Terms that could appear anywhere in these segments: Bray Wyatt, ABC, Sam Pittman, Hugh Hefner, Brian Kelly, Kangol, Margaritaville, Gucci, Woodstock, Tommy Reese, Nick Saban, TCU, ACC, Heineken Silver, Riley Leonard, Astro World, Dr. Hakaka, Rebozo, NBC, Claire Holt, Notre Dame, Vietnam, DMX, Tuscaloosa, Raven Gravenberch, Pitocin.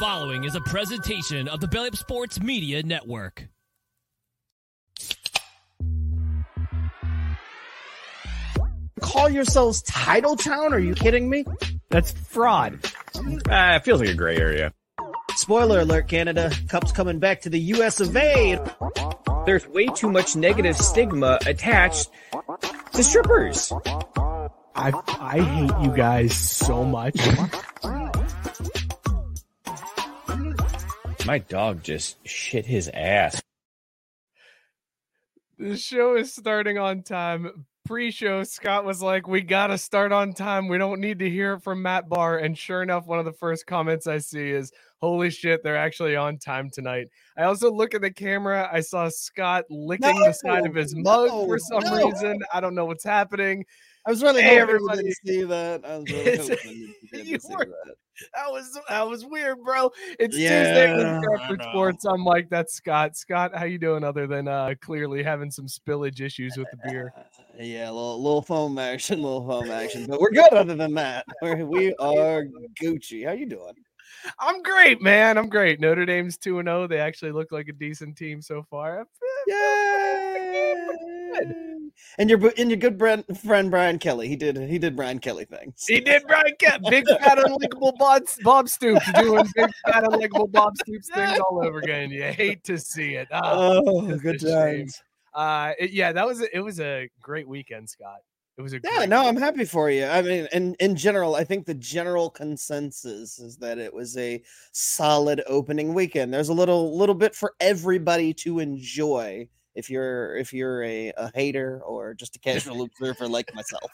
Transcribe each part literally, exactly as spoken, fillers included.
following is a presentation of the Belly Up Sports Media Network. Call yourselves Title Town? Are you kidding me? That's fraud. Uh, it feels like a gray area. Spoiler alert, Canada. Cup's coming back to the U S of A. There's way too much negative stigma attached to strippers. I I hate you guys so much. My dog just shit his ass. The show is starting on time. Pre-show, Scott was like, we gotta start on time. We don't need to hear from Matt Barr. And sure enough, one of the first comments I see is, holy shit, they're actually on time tonight. I also look at the camera. I saw Scott licking no, the side of his mug no, for some no. reason. I don't know what's happening. I was really hey, everybody to see that. I was really hoping you see that. That was that was weird, bro. It's yeah, Tuesday with Corporate Sports. I'm like, that's Scott. Scott, how you doing? Other than uh, clearly having some spillage issues with the beer. Uh, yeah, a little, little foam action, little foam action. But we're good. Other than that, we're, we are Gucci. How you doing? I'm great, man. I'm great. Notre Dame's two and zero. They actually look like a decent team so far. Yeah. And your and your good friend Brian Kelly, he did he did Brian Kelly things. He did Brian Kelly, big fat unlikable Bob, Bob Stoops doing big fat unlikable Bob Stoops things all over again. You hate to see it. Oh, oh good times. Uh, it, yeah, that was it. Was a great weekend, Scott. It was a yeah. Great no, weekend. I'm happy for you. I mean, in in general, I think the general consensus is that it was a solid opening weekend. There's a little little bit for everybody to enjoy. If you're if you're a, a hater or just a casual observer like myself.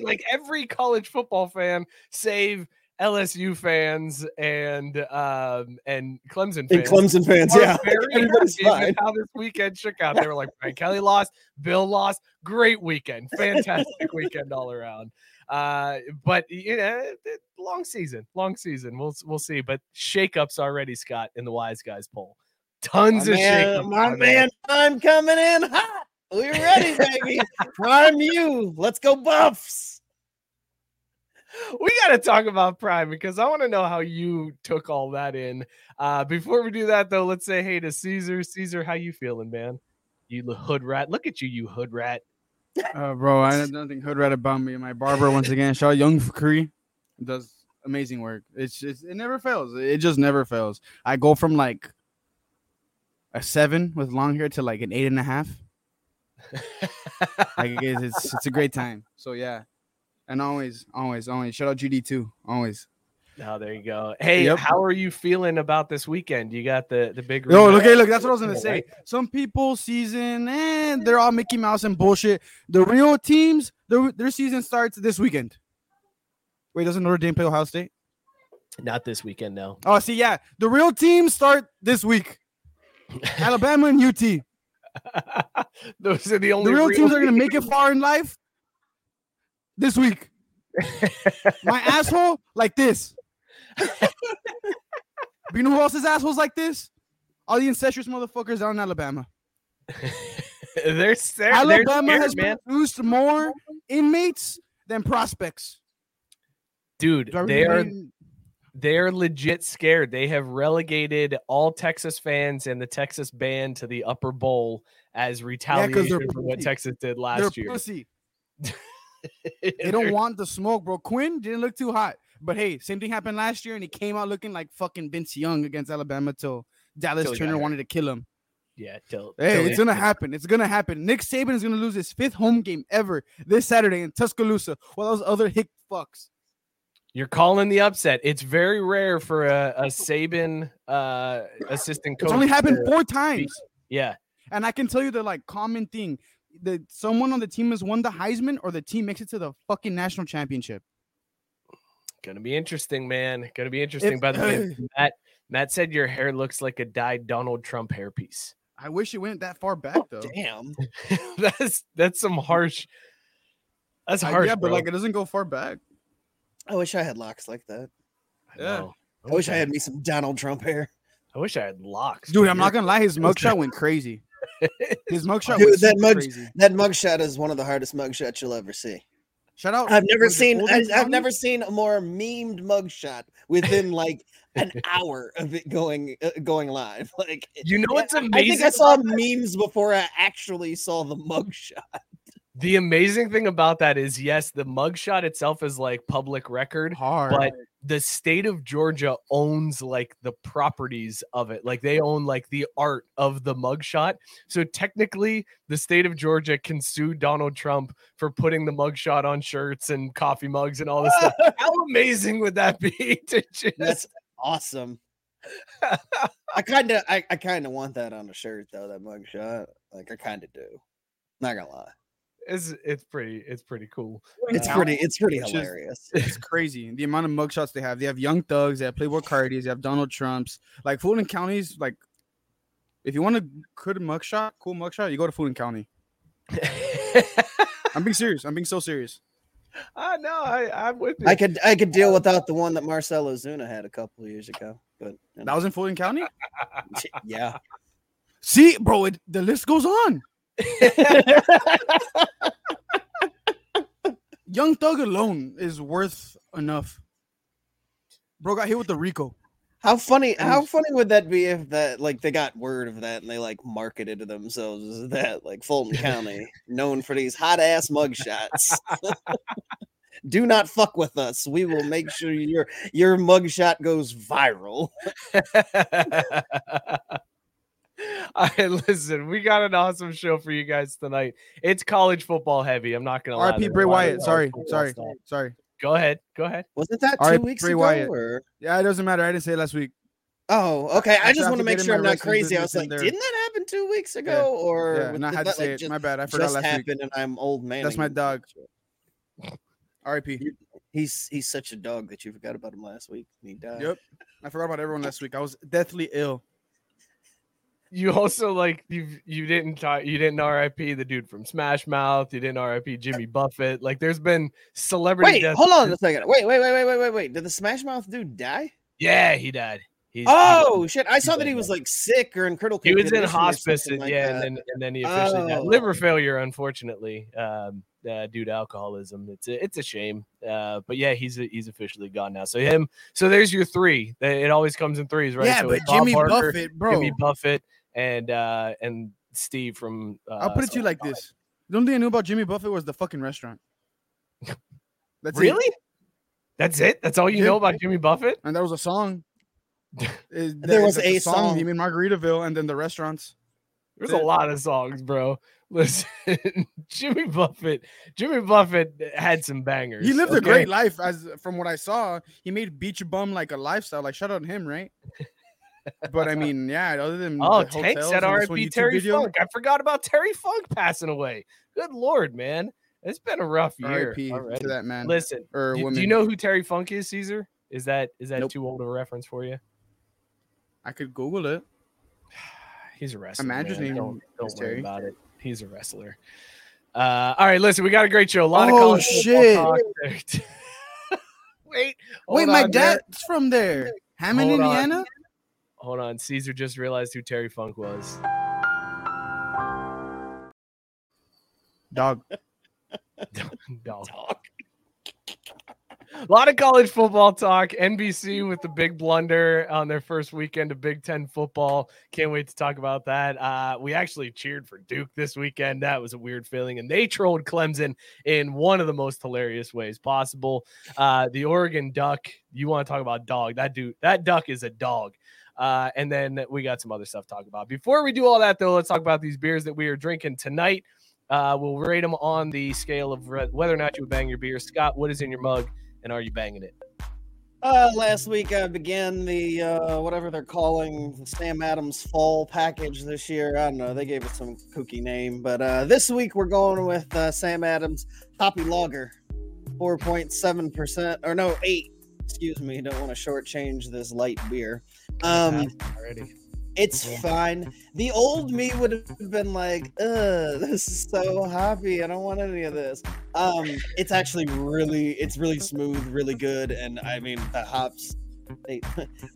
Like every college football fan, save L S U fans and um, and Clemson fans. And Clemson fans, yeah. Everybody's fine. How this weekend shook out. They were like, Brian Kelly lost, Bill lost. Great weekend. Fantastic weekend all around. Uh, but, you know, long season. Long season. We'll, we'll see. But shakeups already, Scott, in the Wise Guys poll. Tons my of shit. My man, man, I'm coming in hot. We're ready, baby. Prime you. Let's go, Buffs. We got to talk about Prime because I want to know how you took all that in. Uh, before we do that, though, let's say hey to Caesar. Caesar, how you feeling, man? You hood rat. Look at you, you hood rat. Uh, bro, I have nothing hood rat about me. My barber, once again, shout out Young Fakri. Does amazing work. It's, it's It never fails. It just never fails. I go from like a seven with long hair to like an eight and a half. Like it's, it's it's a great time. So yeah, and always, always, always. Shout out G D too. Always. Oh, there you go. Hey, yep. How are you feeling about this weekend? You got the the big. Oh, look, hey, look. That's what I was gonna say. Some people season and they're all Mickey Mouse and bullshit. The real teams, their their season starts this weekend. Wait, doesn't Notre Dame play Ohio State? Not this weekend, no. Oh, see, yeah, the real teams start this week. Alabama and U T. Those are the only the real, real teams are going to make it far in life this week. My asshole like this. You know who else's assholes like this? All the incestuous motherfuckers down in Alabama. They're scared, Alabama they're scared, has man. produced more inmates than prospects. Dude, they are. They're legit scared. They have relegated all Texas fans and the Texas band to the upper bowl as retaliation yeah, for what Texas did last they're year. Pussy. They don't want the smoke, bro. Quinn didn't look too hot. But hey, same thing happened last year, and he came out looking like fucking Vince Young against Alabama till Dallas till Turner wanted to kill him. Yeah, till, hey, till it's gonna happen. It's gonna happen. Nick Saban is gonna lose his fifth home game ever this Saturday in Tuscaloosa. Well, those other hick fucks. You're calling the upset. It's very rare for a, a Saban uh, assistant coach. It's only happened four times. Yeah. And I can tell you the like common thing that someone on the team has won the Heisman or the team makes it to the fucking national championship. Gonna be interesting, man. Gonna be interesting. If, By the way, Matt, Matt said your hair looks like a dyed Donald Trump hairpiece. I wish it went that far back oh, though. Damn. that's that's some harsh. That's harsh. Uh, yeah, bro. But like it doesn't go far back. I wish I had locks like that. Yeah. I, I wish I had me some Donald Trump hair. I wish I had locks. Dude, I'm not going to lie. His mugshot went crazy. His mugshot went that mug, crazy. That mugshot is one of the hardest mugshots you'll ever see. Shout out! I've never seen I, I've never seen a more memed mugshot within like an hour of it going uh, going live. Like, you know what's amazing? I think I saw memes before I actually saw the mugshot. The amazing thing about that is, yes, the mugshot itself is like public record, Hard. but the state of Georgia owns like the properties of it. Like they own like the art of the mugshot. So technically the state of Georgia can sue Donald Trump for putting the mugshot on shirts and coffee mugs and all this stuff. How amazing would that be? To just... That's awesome. I kind of, I, I kind of want that on a shirt though. That mugshot. Like I kind of do. Not gonna lie. It's it's pretty it's pretty cool. It's uh, pretty it's pretty hilarious. Just, it's crazy the amount of mugshots they have. They have Young Thugs, they have Playboy Cardis, they have Donald Trumps. Like Fulton County's like, if you want a good mugshot, cool mugshot, you go to Fulton County. I'm being serious. I'm being so serious. Uh, no, I know. I'm with you. I could I could deal without the one that Marcelo Zuna had a couple of years ago, but you know. That was in Fulton County. Yeah. See, bro, it, the list goes on. Young Thug alone is worth enough. Bro got hit with the Rico. How funny! How funny would that be if that like they got word of that and they like marketed to themselves as that like Fulton County, known for these hot ass mugshots. Do not fuck with us. We will make sure your your mugshot goes viral. All right, listen, we got an awesome show for you guys tonight. It's college football heavy. I'm not going to lie. R I P Bray Wyatt. Sorry, sorry, sorry. Go ahead. Go ahead. Wasn't that two weeks ago? Or... Yeah, it doesn't matter. I didn't say it last week. Oh, okay. I, I just want to make sure I'm not crazy. I was like, didn't that happen two weeks ago? Yeah. Or yeah, and I had that, to say like, it. Just, my bad. I forgot last happened week. And I'm old man. That's my dog. R I P He's he's such a dog that you forgot about him last week. He died. Yep. I forgot about everyone last week. I was deathly ill. You also like you you didn't talk, you didn't R I P the dude from Smash Mouth, you didn't R I P Jimmy Buffett. Like there's been celebrity. Wait, death- hold on a second. Wait, wait, wait, wait, wait, wait, wait. Did the Smash Mouth dude die? Yeah, he died. He's, oh he shit! I saw that he was like sick or in critical. He was in hospice, and, like yeah, that. and then and then he officially oh. died. Liver failure, unfortunately, um, uh, due to alcoholism. It's a, it's a shame, uh, but yeah, he's a, he's officially gone now. So him, so there's your three. It always comes in threes, right? Yeah, so but Jimmy Parker, Buffett, bro, Jimmy Buffett, and uh, and Steve from. Uh, I'll put it to you like Sonic. This: the only thing I knew about Jimmy Buffett was the fucking restaurant. That's really. It. That's it. That's all you yeah. know about Jimmy Buffett, and that was a song. It, there was a song, song. You mean Margaritaville, and then the restaurants. There's a lot of songs, bro. Listen, Jimmy Buffett. Jimmy Buffett had some bangers. He lived okay? a great life, as from what I saw. He made beach bum like a lifestyle. Like shout out to him, right? But I mean, yeah. Other than oh, Tank said R I P Terry video. Funk. I forgot about Terry Funk passing away. Good Lord, man, it's been a rough year. R I P to that man. Listen, or do, woman. Do you know who Terry Funk is, Caesar? Is that is that nope. too old a reference for you? I could Google it. He's a wrestler. Imagine don't, don't worry about it. He's a wrestler. Uh, all right, listen, we got a great show. A lot oh, of college shit. Wait, wait, my dad's there. From there, Hammond, hold Indiana. On. Hold on, Caesar just realized who Terry Funk was. Dog, dog, dog. A lot of college football talk. N B C with the big blunder on their first weekend of Big Ten football. Can't wait to talk about that. Uh, we actually cheered for Duke this weekend. That was a weird feeling. And they trolled Clemson in one of the most hilarious ways possible. Uh, the Oregon Duck. You want to talk about dog. That dude, that duck is a dog. Uh, and then we got some other stuff to talk about. Before we do all that, though, let's talk about these beers that we are drinking tonight. Uh, we'll rate them on the scale of re- whether or not you would bang your beer. Scott, what is in your mug? And are you banging it? Uh, last week I began the uh, whatever they're calling the Sam Adams fall package this year. I don't know. They gave it some kooky name. But uh, this week we're going with uh, Sam Adams Hoppy Lager, four point seven percent. Or no, eight. Excuse me. Don't want to shortchange this light beer. Um, already. It's yeah. fine. The old me would have been like, "Ugh, this is so hoppy. I don't want any of this." Um, it's actually really, it's really smooth, really good, and I mean the hops They,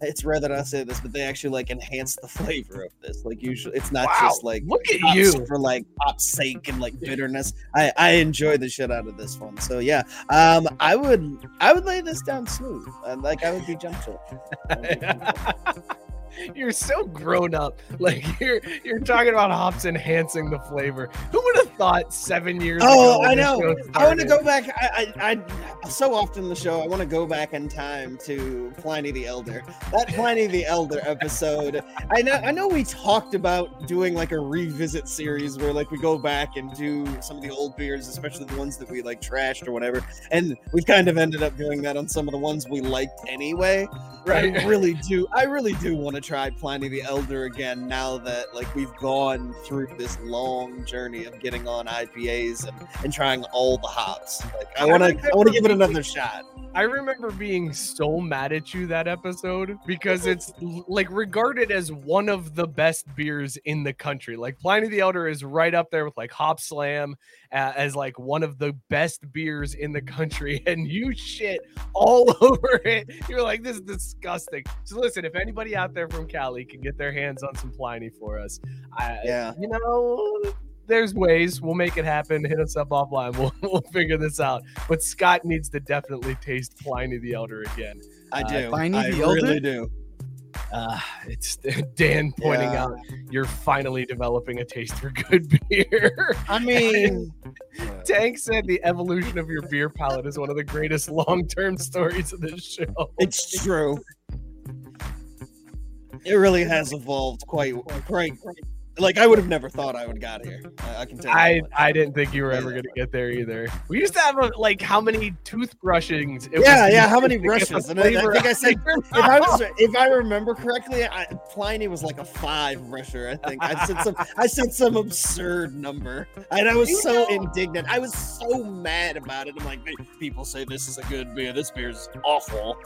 it's rare that I say this, but they actually like enhance the flavor of this. Like usually, it's not wow, just like look at you for like pop's sake and like bitterness. I, I enjoy the shit out of this one. So yeah, um, I would I would lay this down smooth. Uh, like I would be gentle. You're so grown up. Like you're you're talking about hops enhancing the flavor. Who would have thought seven years oh, ago? Oh, I know. I want to go back. I, I I so often in the show I want to go back in time to Pliny the Elder. That Pliny the Elder episode. I know I know we talked about doing like a revisit series where like we go back and do some of the old beers, especially the ones that we like trashed or whatever. And we kind of ended up doing that on some of the ones we liked anyway. Right. I really do. I really do want to try Pliny the Elder again now that like we've gone through this long journey of getting on I P As and, and trying all the hops. Like I want to I want to give it another shot. I remember being so mad at you that episode because it's like regarded as one of the best beers in the country. Like Pliny the Elder is right up there with like Hop Slam uh, as like one of the best beers in the country, and you shit all over it. You're like, this is disgusting. So listen, if anybody out there from Cali can get their hands on some Pliny for us, I, yeah, you know. There's ways. We'll make it happen. Hit us up offline. We'll, we'll figure this out. But Scott needs to definitely taste Pliny the Elder again. I do. Uh, Pliny I the Elder? really do. Uh, it's Dan pointing yeah. out you're finally developing a taste for good beer. I mean, Tank said the evolution of your beer palate is one of the greatest long-term stories of this show. It's true. It really has evolved quite, quite, quite. Like, I would have never thought I would have got here. I, I can tell you. I, I didn't think you were ever going to get there either. We used to have, a, like, how many toothbrushings? It yeah, was yeah, how many brushes? And I, I think I said, if I, was, if I remember correctly, I, Pliny was like a five-brusher, I think. I said some I said some absurd number. And I was you so know. indignant. I was so mad about it. I'm like, people say this is a good beer. This beer is awful.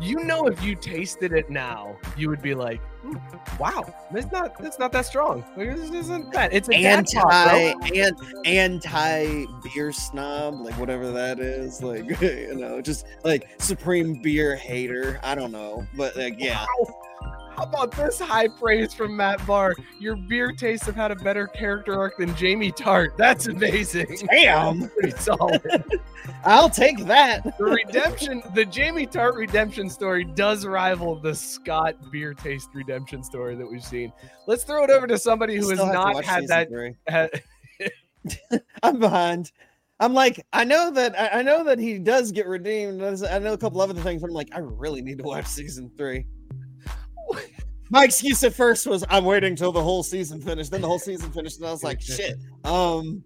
You know, if you tasted it now, you would be like, mm, "Wow, it's not, it's not that strong. Like, this isn't that. It's an anti, pop, an, anti beer snob, like whatever that is. Like, you know, just like supreme beer hater. I don't know, but like, yeah." Wow. How about this high praise from Matt Barr? Your beer tastes have had a better character arc than Jamie Tart. That's amazing. Damn. Pretty solid. I'll take that. The redemption, the Jamie Tart redemption story does rival the Scott beer taste redemption story that we've seen. Let's throw it over to somebody who has not had that. Ha- I'm behind. I'm like, I know that I, I know that he does get redeemed. I know a couple other things, but I'm like, I really need to watch season three. My excuse at first was I'm waiting till the whole season finished. Then the whole season finished, and I was like, "Shit, um,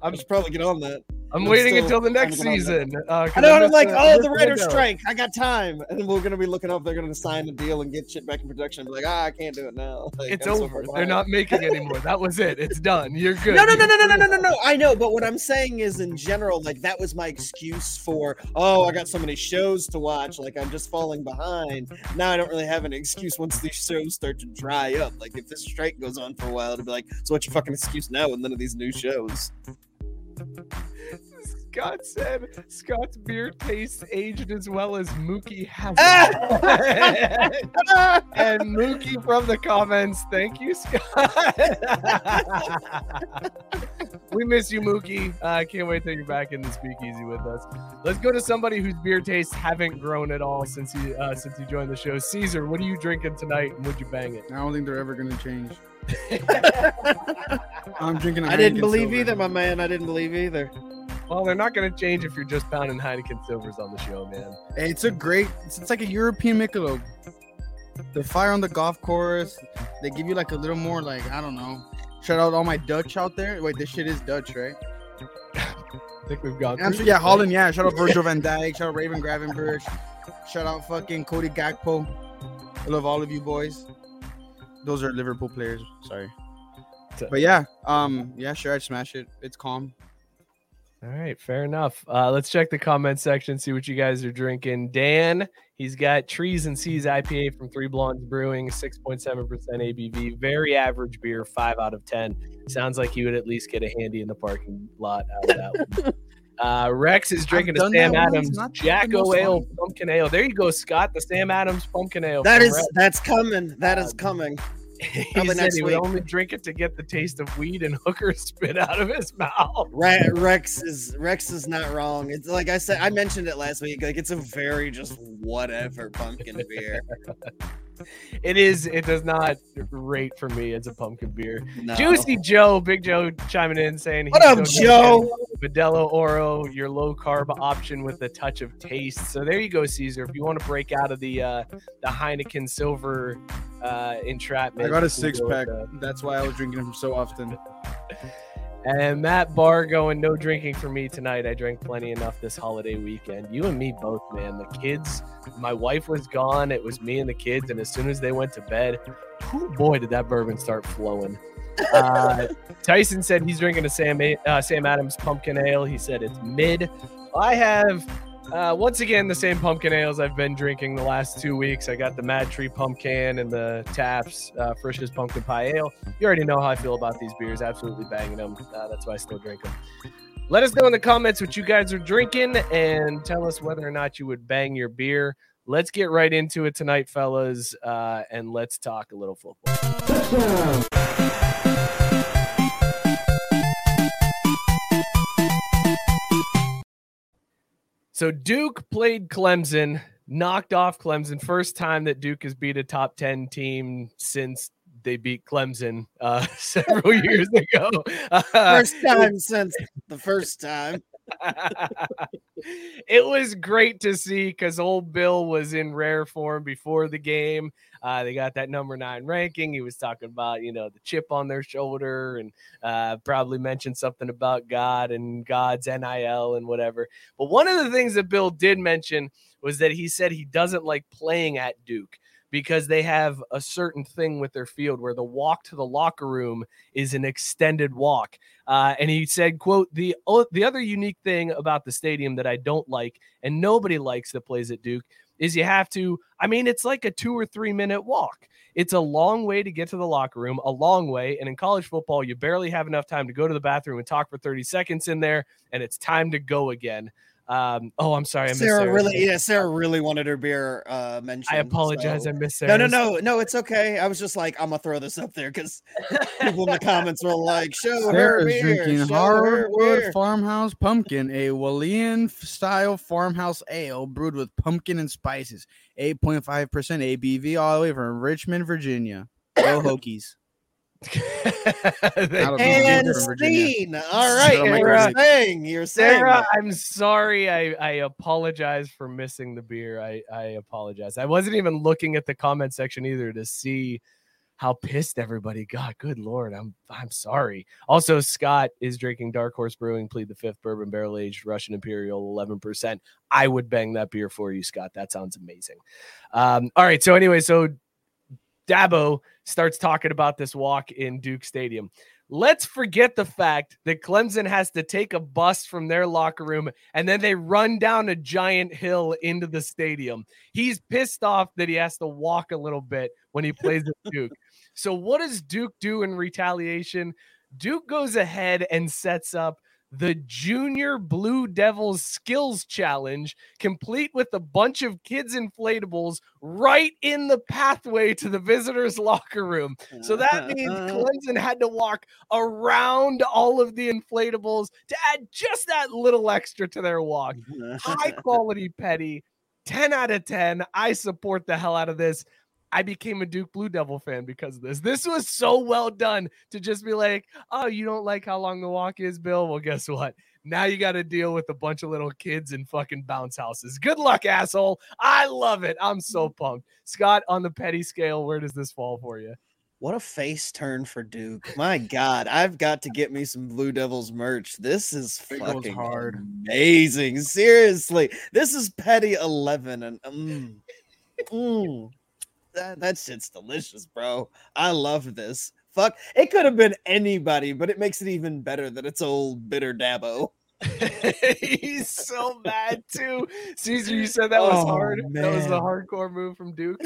I should probably get on that." I'm, I'm waiting still, until the next season. Uh, I know, I'm like, uh, "Oh, the writer's strike. I got time," and we're gonna be looking up. They're gonna sign a deal and get shit back in production. Be like, "Ah, I can't do it now. Like, it's I'm over. So they're not making anymore. That was it. It's done. You're good." No, no, no, no, no, no, no, no, no. I know, but what I'm saying is, in general, like that was my excuse for, "Oh, I got so many shows to watch. Like I'm just falling behind." Now I don't really have an excuse once these shows start to dry up. Like if this strike goes on for a while, to be like, "So what's your fucking excuse now with none of these new shows?" Scott said Scott's beer tastes aged as well as Mookie has. And Mookie from the comments, thank you, Scott. We miss you, Mookie. I uh, can't wait till you're back in the speakeasy with us. Let's go to somebody whose beer tastes haven't grown at all since you uh, since you joined the show. Caesar, what are you drinking tonight, and would you bang it? I don't think they're ever going to change. I'm drinking. I didn't believe either, my man. I didn't believe either. Well, they're not going to change if you're just pounding Heineken Silvers on the show, man. It's a great, it's, it's like a European Michelob. They fire on the golf course. They give you like a little more, like, I don't know. Shout out all my Dutch out there. Wait, this shit is Dutch, right? I think we've got. Sure, yeah, Holland, yeah. Shout out Virgil van Dijk. Shout out Raven Gravenberch. Shout out fucking Cody Gakpo. I love all of you boys. Those are Liverpool players. Sorry. But yeah, um, yeah, sure, I'd smash it. It's calm. All right, fair enough. Uh, let's check the comment section, see what you guys are drinking. Dan, he's got Trees and Seas I P A from Three Blondes Brewing, six point seven percent A B V, very average beer, five out of ten. Sounds like he would at least get a handy in the parking lot out of that one. Uh, Rex is drinking a Sam Adams Jacko Ale Pumpkin Ale. There you go, Scott. The Sam Adams Pumpkin Ale. That is Rex. That's coming. That is coming. He Probably said he week. would only drink it to get the taste of weed and hooker spit out of his mouth. Rex is Rex is not wrong. It's like I said, I mentioned it last week. Like it's a very just whatever pumpkin beer. It is. It does not rate for me as a pumpkin beer. No. Juicy Joe, Big Joe, chiming in saying, "What up, Joe? Modelo Oro, your low carb option with a touch of taste." So there you go, Caesar. If you want to break out of the uh, the Heineken Silver uh, entrapment, I got a six pack. That. That's why I was drinking them so often. And Matt Barr going, "No drinking for me tonight. I drank plenty enough this holiday weekend." You and me both, man. The kids, my wife was gone. It was me and the kids. And as soon as they went to bed, oh boy, did that bourbon start flowing. Uh, Tyson said he's drinking a Sam, uh, Sam Adams pumpkin ale. He said it's mid. I have, uh, once again, the same pumpkin ales I've been drinking the last two weeks. I got the Mad Tree Pumpkin and the Taps uh, Frisch's Pumpkin Pie Ale. You already know how I feel about these beers. Absolutely banging them. Uh, that's why I still drink them. Let us know in the comments what you guys are drinking and tell us whether or not you would bang your beer. Let's get right into it tonight, fellas, uh, and let's talk a little football. So Duke played Clemson, knocked off Clemson. First time that Duke has beat a top ten team since they beat Clemson uh, several years ago. Uh, first time since the first time. It was great to see because old Bill was in rare form before the game. Uh, they got that number nine ranking. He was talking about, you know, the chip on their shoulder and uh, probably mentioned something about God and God's N I L and whatever. But one of the things that Bill did mention was that he said he doesn't like playing at Duke because they have a certain thing with their field where the walk to the locker room is an extended walk. Uh, and he said, quote, the, o- the other unique thing about the stadium that I don't like and nobody likes that plays at Duke is you have to, I mean, it's like a two or three minute walk. It's a long way to get to the locker room, a long way. And in college football, you barely have enough time to go to the bathroom and talk for thirty seconds in there. And it's time to go again. Um, oh, I'm sorry. I missed Sarah, Sarah really, yeah, Sarah really wanted her beer uh, mentioned. I apologize. So. I missed Sarah. No, no, no, no. It's okay. I was just like, I'm gonna throw this up there because people in the comments were like, "Show Sarah's her beer." Drinking show Hardwood beer. Farmhouse Pumpkin, a Walian style farmhouse ale brewed with pumpkin and spices, eight point five percent A B V, all the way from Richmond, Virginia. Go Hokies. And Steen, all right, so you're saying, you're saying Sarah, I'm sorry, I, I apologize for missing the beer. I, I apologize. I wasn't even looking at the comment section either to see how pissed everybody got. Good Lord, I'm I'm sorry. Also, Scott is drinking Dark Horse Brewing, Plead the Fifth Bourbon Barrel Aged Russian Imperial, eleven percent. I would bang that beer for you, Scott. That sounds amazing. Um, all right, so anyway, so Dabo starts talking about this walk in Duke Stadium. Let's forget the fact that Clemson has to take a bus from their locker room and then they run down a giant hill into the stadium. He's pissed off that he has to walk a little bit when he plays at Duke. So what does Duke do in retaliation? Duke goes ahead and sets up the Junior Blue Devils Skills Challenge, complete with a bunch of kids' inflatables right in the pathway to the visitors' locker room. So that means Clemson had to walk around all of the inflatables to add just that little extra to their walk. High quality petty, ten out of ten. I support the hell out of this. I became a Duke Blue Devil fan because of this. This was so well done to just be like, oh, you don't like how long the walk is, Bill? Well, guess what? Now you got to deal with a bunch of little kids in fucking bounce houses. Good luck, asshole. I love it. I'm so pumped. Scott, on the petty scale, where does this fall for you? What a face turn for Duke. My God, I've got to get me some Blue Devils merch. This is fucking hard. Amazing. Seriously. This is petty eleven. And mm, mm. That, that shit's delicious, bro. I love this. Fuck, it could have been anybody, but it makes it even better that it's old bitter Dabo. He's so mad too. Caesar, you said that oh, was hard. Man. That was the hardcore move from Duke.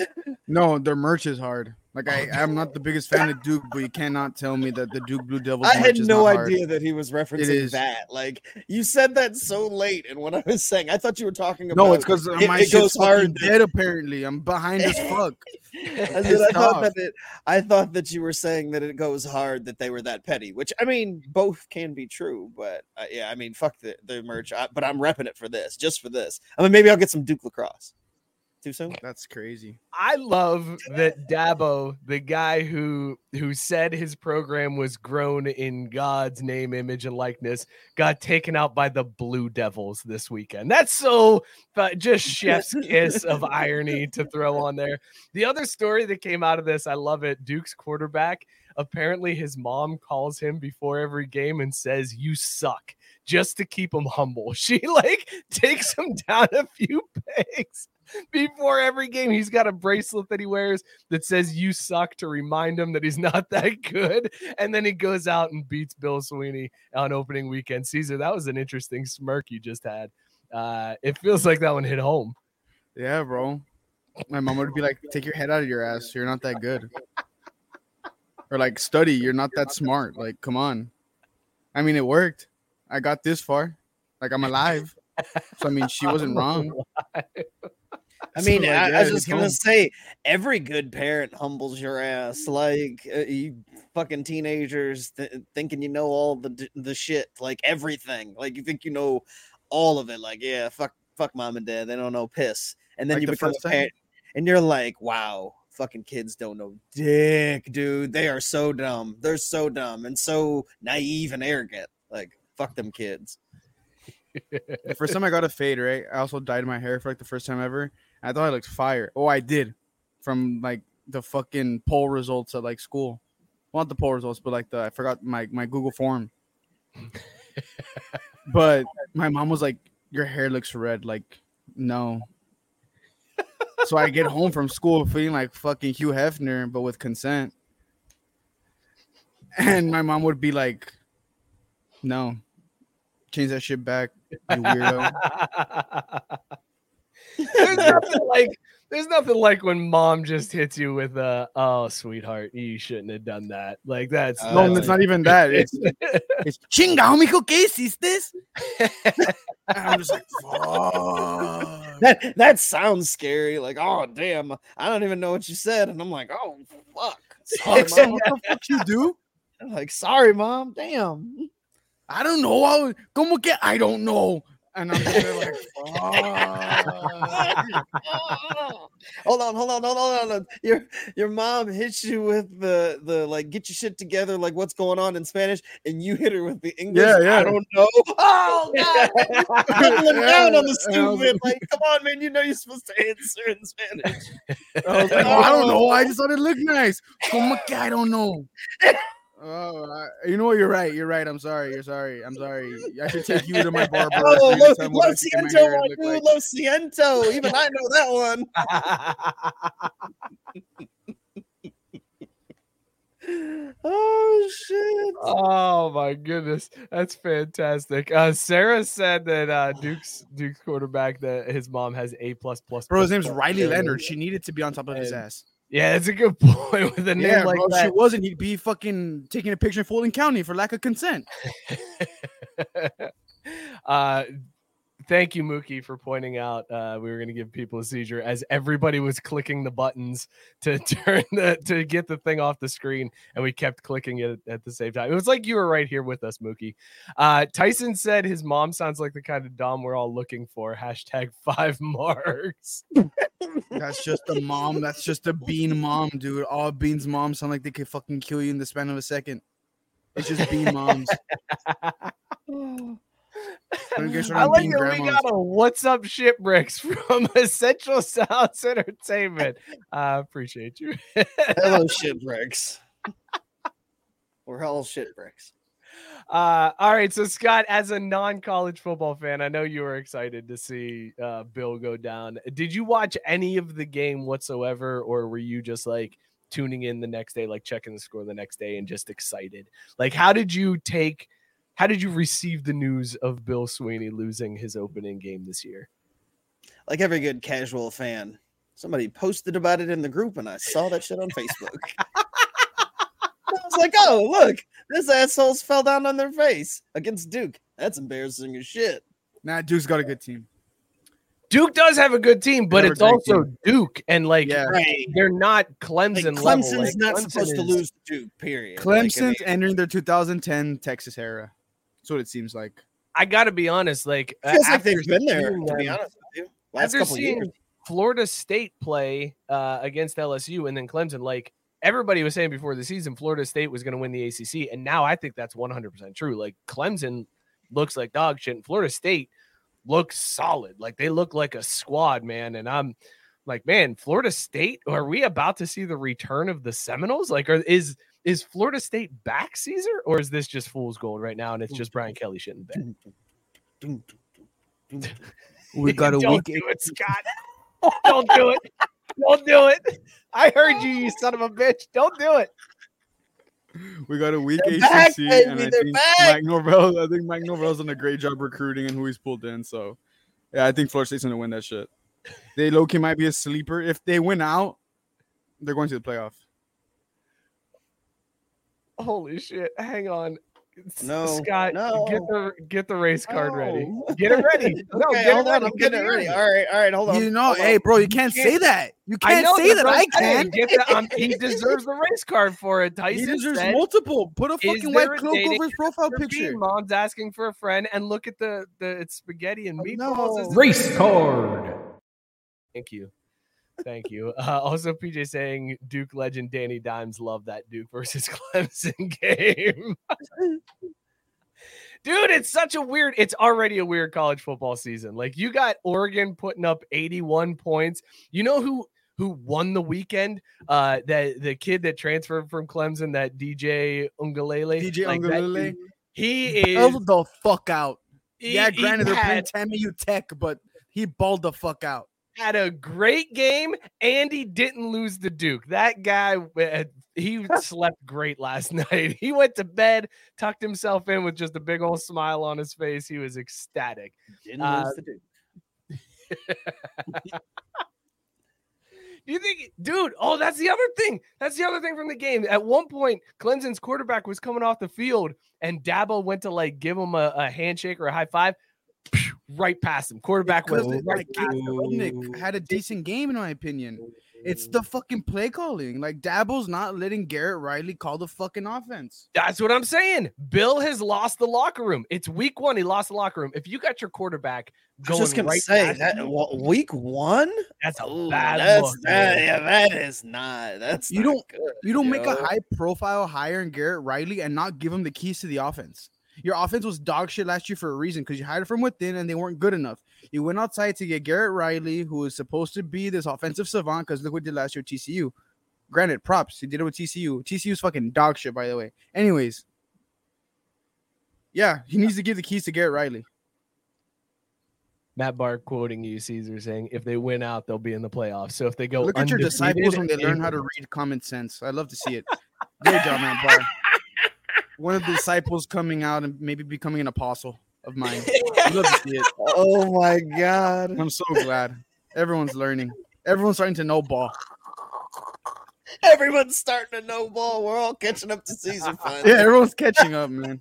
No, their merch is hard. Like, I, I'm not the biggest fan of Duke, but you cannot tell me that the Duke Blue Devils. I had no idea that he was referencing that. Like, you said that so late, and what I was saying, I thought you were talking about. No, it's because it, my it shit's hard dead. Apparently, I'm behind as fuck. I, mean, I thought that it, I thought that you were saying that it goes hard that they were that petty, which I mean, both can be true. But uh, yeah, I mean, fuck the, the merch. I, but I'm repping it for this, just for this. I mean, maybe I'll get some Duke lacrosse. Too soon? That's crazy. I love that Dabo, the guy who who said his program was grown in God's name, image, and likeness, got taken out by the Blue Devils this weekend. That's so uh, just chef's kiss of irony to throw on there. The other story that came out of this, I love it. Duke's quarterback, apparently his mom calls him before every game and says, "You suck," just to keep him humble. She like takes him down a few pegs. Before every game, he's got a bracelet that he wears that says "You suck" to remind him that he's not that good. And then he goes out and beats Bill Sweeney on opening weekend. Caesar, that was an interesting smirk you just had. Uh, it feels like that one hit home. Yeah, bro. My mom would be like, "Take your head out of your ass. You're not that good." Or like, "Study. You're not that smart." Like, come on. I mean, it worked. I got this far. Like, I'm alive. So, I mean, she wasn't wrong. I mean, so like, I, yeah, I was just gonna say, every good parent humbles your ass. Like uh, you fucking teenagers th- thinking you know all the the shit, like everything. Like you think you know all of it. Like yeah, fuck, fuck mom and dad. They don't know piss. And then like you the become a parent, and you're like, wow, fucking kids don't know dick, dude. They are so dumb. They're so dumb and so naive and arrogant. Like fuck them kids. The first time I got a fade, right? I also dyed my hair for like the first time ever. I thought I looked fire. Oh, I did. From like the fucking poll results at like school. Well, not the poll results, but like the I forgot my, my Google form. But my mom was like, "Your hair looks red." Like, no. So I get home from school feeling like fucking Hugh Hefner, but with consent. And my mom would be like, "No. Change that shit back, you weirdo." There's nothing like there's nothing like when mom just hits you with a "oh sweetheart, you shouldn't have done that." Like that's uh, no, like, it's not even that. It's it's "chingao mijo, ¿qué hiciste?" I'm just like, fuck. That that sounds scary. Like, oh damn, I don't even know what you said, and I'm like, oh fuck. Sorry, mom. What the fuck you do? I'm like, sorry, mom. Damn. I don't know. I was, como que I don't know. And I'm like, oh. hold on, hold on, hold on, hold on. Your your mom hits you with the the like, "Get your shit together," like "What's going on" in Spanish, and you hit her with the English. Yeah, yeah. I don't know. Oh God, you look down on the stupid. Like, come on, man, you know you're supposed to answer in Spanish. I was like, oh, I don't know. I just thought it looked nice. Como que I don't know. Oh, I, you know what? You're right. You're right. I'm sorry. You're sorry. I'm sorry. I should take you to my barber. Oh, Lo, lo, lo Siento, my dude, like... Lo Siento. Even I know that one. Oh, shit. Oh, my goodness. That's fantastic. Uh, Sarah said that uh, Duke's Duke's quarterback, that his mom has A++. Bro, his name's Riley Leonard. She needed to be on top of his ass. Yeah, that's a good point. With a name yeah, like bro, that. If she wasn't, he'd be fucking taking a picture in Fulton County for lack of consent. uh, thank you, Mookie, for pointing out uh, we were going to give people a seizure as everybody was clicking the buttons to turn the to get the thing off the screen, and we kept clicking it at the same time. It was like you were right here with us, Mookie. Uh, Tyson said his mom sounds like the kind of dom we're all looking for. Hashtag five marks. That's just a mom. That's just a bean mom, dude. All beans moms sound like they could fucking kill you in the span of a second. It's just bean moms. I like that we got a "What's Up Shitbricks" from Essential Sounds Entertainment. I uh, appreciate you. Hello, shitbricks. We're all shitbricks. Uh, all right, so Scott, as a non-college football fan, I know you were excited to see uh, Bill go down. Did you watch any of the game whatsoever, or were you just like tuning in the next day, like checking the score the next day and just excited? Like, how did you take, how did you receive the news of Bill Sweeney losing his opening game this year? Like every good casual fan, Somebody posted about it in the group, and I saw that shit on Facebook. I was like, oh, look, this assholes fell down on their face against Duke. That's embarrassing as shit. Nah, Duke's got a good team. Duke does have a good team, but it's also team. Duke, and like yeah. right. they're not Clemson. Like, Clemson's level. Like, not Clemson supposed is... to lose to Duke. Period. Clemson's like, I mean, entering their two thousand ten Texas era. That's what it seems like. I got to be honest. Like, uh, feels like they've been there. Them, to be honest with you, last couple seeing years. Florida State play uh, against L S U and then Clemson. Like everybody was saying before the season, Florida State was going to win the A C C, and now I think that's one hundred percent true. Like Clemson looks like dog shit, and Florida State looks solid. Like they look like a squad, man. And I'm like, man, Florida State. Are we about to see the return of the Seminoles? Like, are, is is Florida State back, Caesar, or is this just fool's gold right now? And it's just Brian Kelly shit in bed. We got a week. Do it, Scott. Don't do it. Don't do it. I heard you, you son of a bitch. Don't do it. We got a weak they're A C C. Back, and I think, Mike Norvell, I think Mike Norvell's done a great job recruiting and who he's pulled in. So, yeah, I think Florida State's going to win that shit. They low-key might be a sleeper. If they win out, they're going to the playoff. Holy shit. Hang on. No, Scott, no. get the get the race card no. ready. Get it ready. No, okay, get hold it ready. on. I'm get getting it ready. ready. All right, all right. Hold on. You know, hold hey, on. bro, you can't, you can't say that. You can't know, say that. I can. Get the, um, he deserves the race card for it. Tyson he deserves said, multiple. Put a fucking white cloak over his profile picture. Bean? Mom's asking for a friend, and look at the the it's spaghetti and meatballs. Oh, no. Race card. Thank you. Thank you. Uh, also, P J saying Duke legend Danny Dimes loved that Duke versus Clemson game. Dude, it's such a weird – it's already a weird college football season. Like, you got Oregon putting up eighty-one points. You know who who won the weekend? Uh, that the kid that transferred from Clemson, that D J Ungalele. D J like Ungalele. That, he is – balled the fuck out. He, yeah, granted, they're playing T C U Tech, but he balled the fuck out. Had a great game, and he didn't lose to Duke. That guy, he slept great last night. He went to bed, tucked himself in with just a big old smile on his face. He was ecstatic. Didn't uh, lose to Duke. You think, dude, oh, that's the other thing. That's the other thing from the game. At one point, Clemson's quarterback was coming off the field, and Dabo went to, like, give him a, a handshake or a high five. Right past him. Quarterback was right past him. Had a decent game, in my opinion. It's the fucking play calling. Like, Dabo's not letting Garrett Riley call the fucking offense. That's what I'm saying. Bill has lost the locker room. It's week one. He lost the locker room. If you got your quarterback going just gonna right say, that him, week one, that's a Ooh, bad that's, look. That, yeah, that is not. That's you not don't good, you don't yo. make a high profile hire in Garrett Riley and not give him the keys to the offense. Your offense was dog shit last year for a reason because you hired from within and they weren't good enough. You went outside to get Garrett Riley, who is supposed to be this offensive savant because look what he did last year at T C U. Granted, props. He did it with T C U. T C U's fucking dog shit, by the way. Anyways, yeah, he needs to give the keys to Garrett Riley. Matt Barr quoting you, Caesar, saying, if they win out, they'll be in the playoffs. So if they go Look at your disciples when they learn how to read common sense. I love to see it. Great job, Matt Barr. One of the disciples coming out and maybe becoming an apostle of mine. I'd love to see it. Oh, my God. I'm so glad. Everyone's learning. Everyone's starting to know ball. Everyone's starting to know ball. We're all catching up to Caesar finally. Yeah, everyone's catching up, man.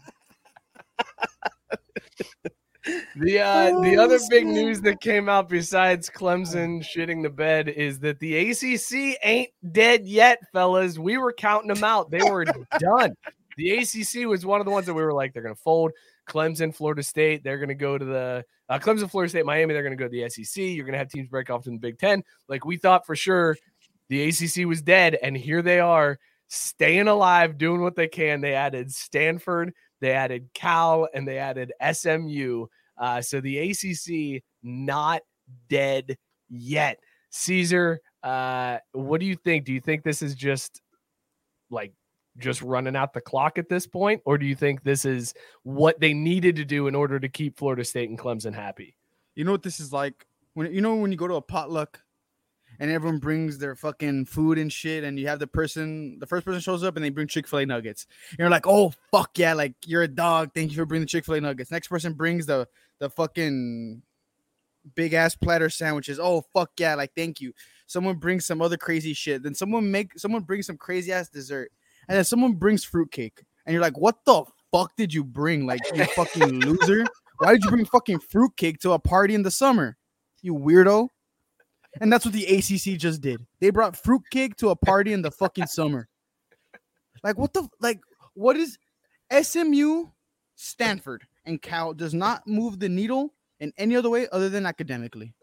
The uh, oh, the other big news that came out besides Clemson shitting the bed is that the A C C ain't dead yet, fellas. We were counting them out. They were done. The A C C was one of the ones that we were like, they're going to fold. Clemson, Florida State, they're going to go to the uh, – Clemson, Florida State, Miami, they're going to go to the S E C. You're going to have teams break off in the Big Ten. Like, we thought for sure the A C C was dead, and here they are staying alive, doing what they can. They added Stanford, they added Cal, and they added S M U. Uh, so the A C C not dead yet. Caesar, uh, what do you think? Do you think this is just like – just running out the clock at this point, or do you think this is what they needed to do in order to keep Florida State and Clemson happy? You know what this is like? When you know when you go to a potluck and everyone brings their fucking food and shit, and you have the person, the first person shows up and they bring Chick-fil-A nuggets. And you're like, oh, fuck yeah, like, you're a dog. Thank you for bringing the Chick-fil-A nuggets. Next person brings the the fucking big-ass platter sandwiches. Oh, fuck yeah, like, thank you. someone brings some other crazy shit, then someone make someone brings some crazy ass dessert, and then someone brings fruitcake, and you're like, what the fuck did you bring? Like, you fucking loser. Why did you bring fucking fruitcake to a party in the summer, you weirdo? And that's what the A C C just did. They brought fruitcake to a party in the fucking summer. Like, what the, like, what is S M U, Stanford, and Cal does not move the needle in any other way other than academically.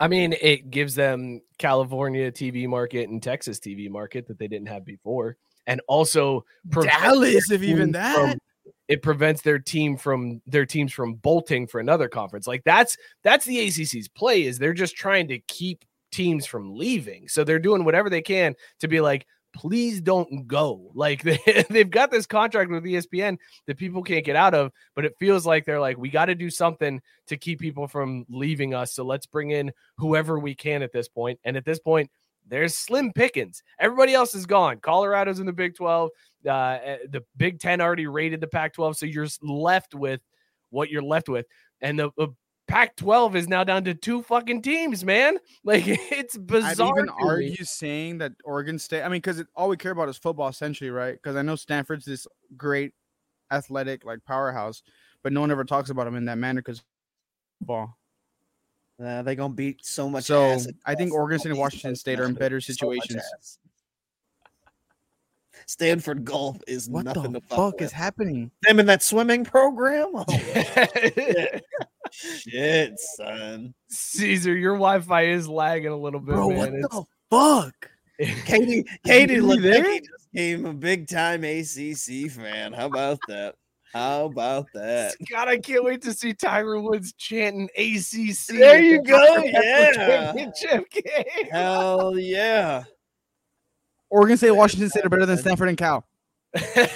I mean, it gives them California T V market and Texas T V market that they didn't have before. And also Dallas, if even that. From, it prevents their team from their teams from bolting for another conference. Like, that's that's the A C C's play, is they're just trying to keep teams from leaving. So they're doing whatever they can to be like, please don't go. Like, they, they've got this contract with E S P N that people can't get out of, but it feels like they're like, we got to do something to keep people from leaving us. So let's bring in whoever we can at this point. And at this point, there's slim pickings. Everybody else is gone. Colorado's in the Big twelve. Uh, the Big Ten already raided the Pac twelve. So you're left with what you're left with. And the, the Pac twelve is now down to two fucking teams, man. Like, it's bizarre. I'd even argue saying that Oregon State, I mean, because all we care about is football essentially, right? Because I know Stanford's this great athletic, like, powerhouse, but no one ever talks about them in that manner because football. Uh, they're going to beat so much so ass. So I think Oregon State and Washington State are in better situations. So Stanford golf is what nothing the to fuck, fuck with. Is happening? Them in that swimming program? Oh, shit. Shit, son. Caesar, your Wi-Fi is lagging a little bit. Bro, man. What it's... the fuck? Katie, Katie Levick just became a big-time A C C fan. How about that? How about that? God, I can't wait to see Tiger Woods chanting A C C. There you go. Yeah. Hell yeah. Oregon State, Washington State are better than Stanford and Cal. Got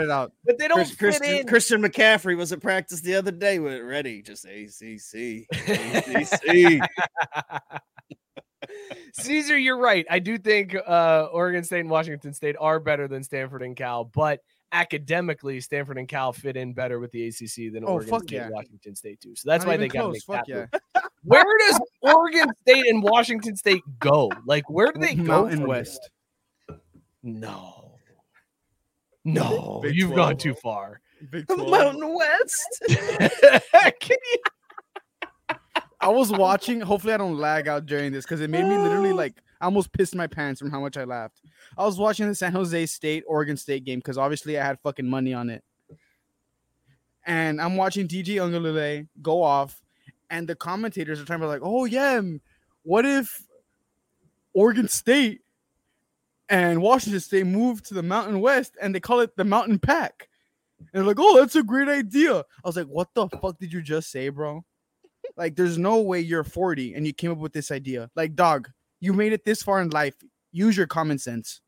it out. But they don't Chris, fit Christian, in. Christian McCaffrey was at practice the other day with it ready. Just A C C. A C C. Caesar, you're right. I do think uh, Oregon State and Washington State are better than Stanford and Cal, but academically, Stanford and Cal fit in better with the A C C than oh, Oregon State yeah. and Washington State do. So that's Not why they got to make fuck that yeah. move. Where does Oregon State and Washington State go? Like, where do they go? Mountain West. No. No. Big You've twelve. Gone too far. Big Mountain West. Can you... I was watching. Hopefully I don't lag out during this because it made me literally like I almost pissed my pants from how much I laughed. I was watching the San Jose State Oregon State game because obviously I had fucking money on it. And I'm watching D J Ungulule go off. And the commentators are trying to be like, oh, yeah, what if Oregon State and Washington State move to the Mountain West and they call it the Mountain Pack? And they're like, oh, that's a great idea. I was like, what the fuck did you just say, bro? Like, there's no way you're forty and you came up with this idea. Like, dog, you made it this far in life. Use your common sense.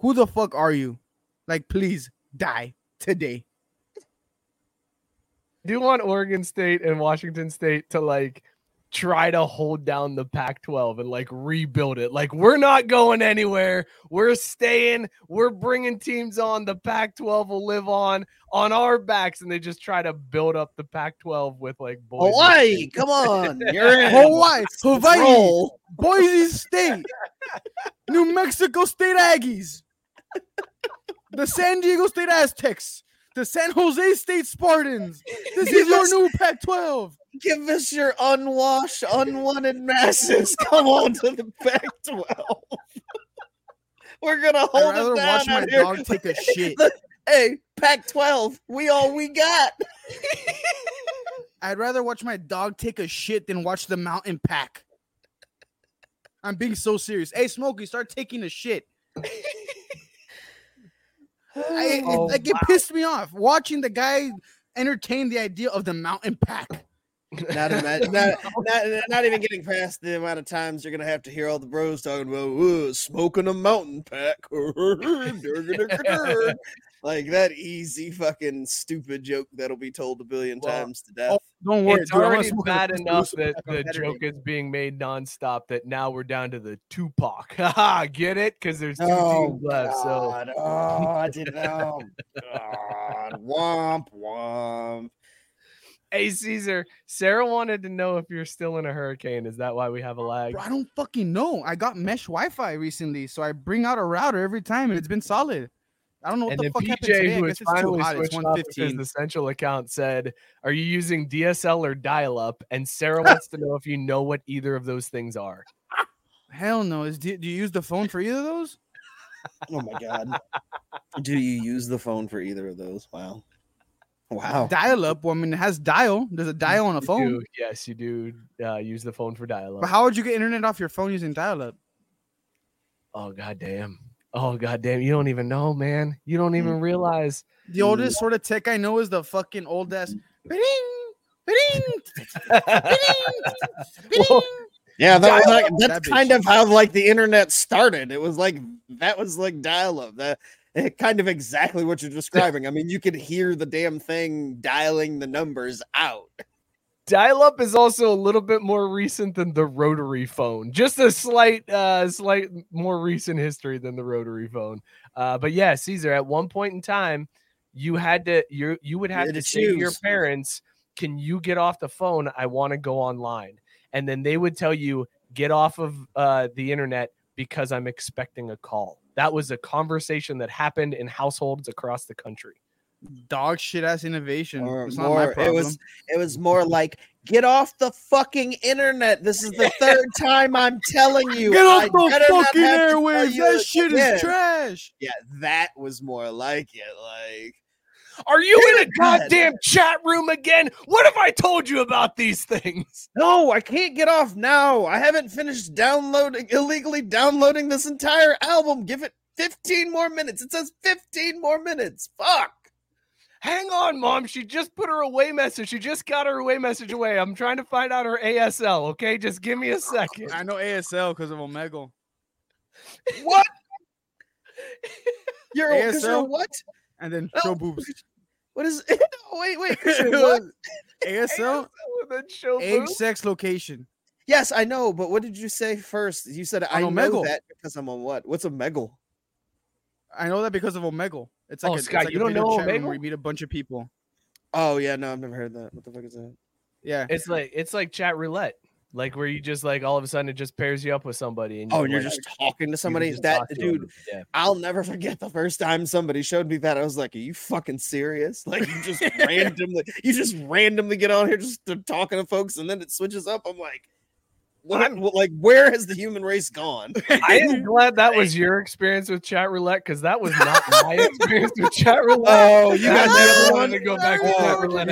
Who the fuck are you? Like, please die today. I do want Oregon State and Washington State to like try to hold down the Pac twelve and like rebuild it. Like, we're not going anywhere. We're staying. We're bringing teams on. The Pac twelve will live on on our backs. And they just try to build up the Pac twelve with like boys. Hawaii, come on. You're in Hawaii, Hawaii, Boise State, New Mexico State Aggies, the San Diego State Aztecs. The San Jose State Spartans. This is your new Pac twelve. Give us your unwashed, unwanted masses. Come on to the Pac twelve. We're gonna hold it down. I'd rather watch my here. Dog take a shit. Hey, Pac twelve, we all we got. I'd rather watch my dog take a shit than watch the Mountain Pack. I'm being so serious. Hey, Smokey, start taking a shit. I, oh, it, like wow. It pissed me off watching the guy entertain the idea of the Mountain Pack. Not, not, not, not even getting past the amount of times you're going to have to hear all the bros talking about smoking a Mountain Pack. Like that easy fucking stupid joke that'll be told a billion well, times to death. Oh, don't worry. It's dude, already bad enough that the joke is being made nonstop that now we're down to the Tupac. Get it? Because there's two oh, teams left. God. So. Oh, I didn't know. God. Womp, womp. Hey, Caesar, Sarah wanted to know if you're still in a hurricane. Is that why we have a lag? Bro, I don't fucking know. I got mesh Wi-Fi recently, so I bring out a router every time, and it's been solid. I don't know what and the, the fuck P J, happened today. And it's finally too hot. It's one fifteen. The central account said, are you using D S L or dial-up? And Sarah wants to know if you know what either of those things are. Hell no. Is do, do you use the phone for either of those? Oh, my God. Do you use the phone for either of those? Wow. Wow. Dial-up. Well, I mean, it has dial. There's a dial on a phone. You do. Yes, you do uh, use the phone for dial-up. But how would you get internet off your phone using dial-up? Oh, goddamn. Oh, goddamn. You don't even know, man. You don't even realize. The oldest sort of tech I know is the fucking old ass. Well, yeah, that, like, that's that kind of how like the internet started. It was like that was like dial-up. That kind of exactly what you're describing. I mean, you could hear the damn thing dialing the numbers out. Dial-up is also a little bit more recent than the rotary phone. Just a slight, uh, slight more recent history than the rotary phone. Uh, but yeah, Caesar, at one point in time, you had to, you you would have you to, to say to your parents, "Can you get off the phone? I want to go online." And then they would tell you, "Get off of uh, the internet because I'm expecting a call." That was a conversation that happened in households across the country. Dog shit ass innovation. Or, it's not more, my problem. It was, it was more like, get off the fucking internet. This is the third time I'm telling you. Get off the fucking airwaves. That shit is trash. Yeah, that was more like it. Like, are you in a goddamn chat room again? What have I told you about these things? No, I can't get off now. I haven't finished downloading, illegally downloading this entire album. Give it fifteen more minutes. It says fifteen more minutes. Fuck. Hang on, Mom. She just put her away message. She just got her away message away. I'm trying to find out her A S L, okay? Just give me a second. I know A S L because of Omegle. What? You're A S L? You're what? And then show oh. boobs. What is it? No, wait, wait. What? A S L? A S L and then show age, boobs? Sex, location. Yes, I know, but what did you say first? You said on I Omegle. Know that because I'm on what? What's Omegle? I know that because of Omegle. It's like, oh, a, Scott, it's like you don't know Omegle? Where you meet a bunch of people. Oh yeah, no, I've never heard that. What the fuck is that? Yeah, it's like it's like chat roulette, like where you just like all of a sudden it just pairs you up with somebody, and you oh, and you're like, just talking to somebody. That dude, yeah. I'll never forget the first time somebody showed me that. I was like, "Are you fucking serious? Like you just randomly, you just randomly get on here just to talking to folks, and then it switches up." I'm like. What, what, like, where has the human race gone? I am glad that was your experience with chat roulette because that was not my experience with chat roulette. Oh, you got the other one to go back to chat roulette.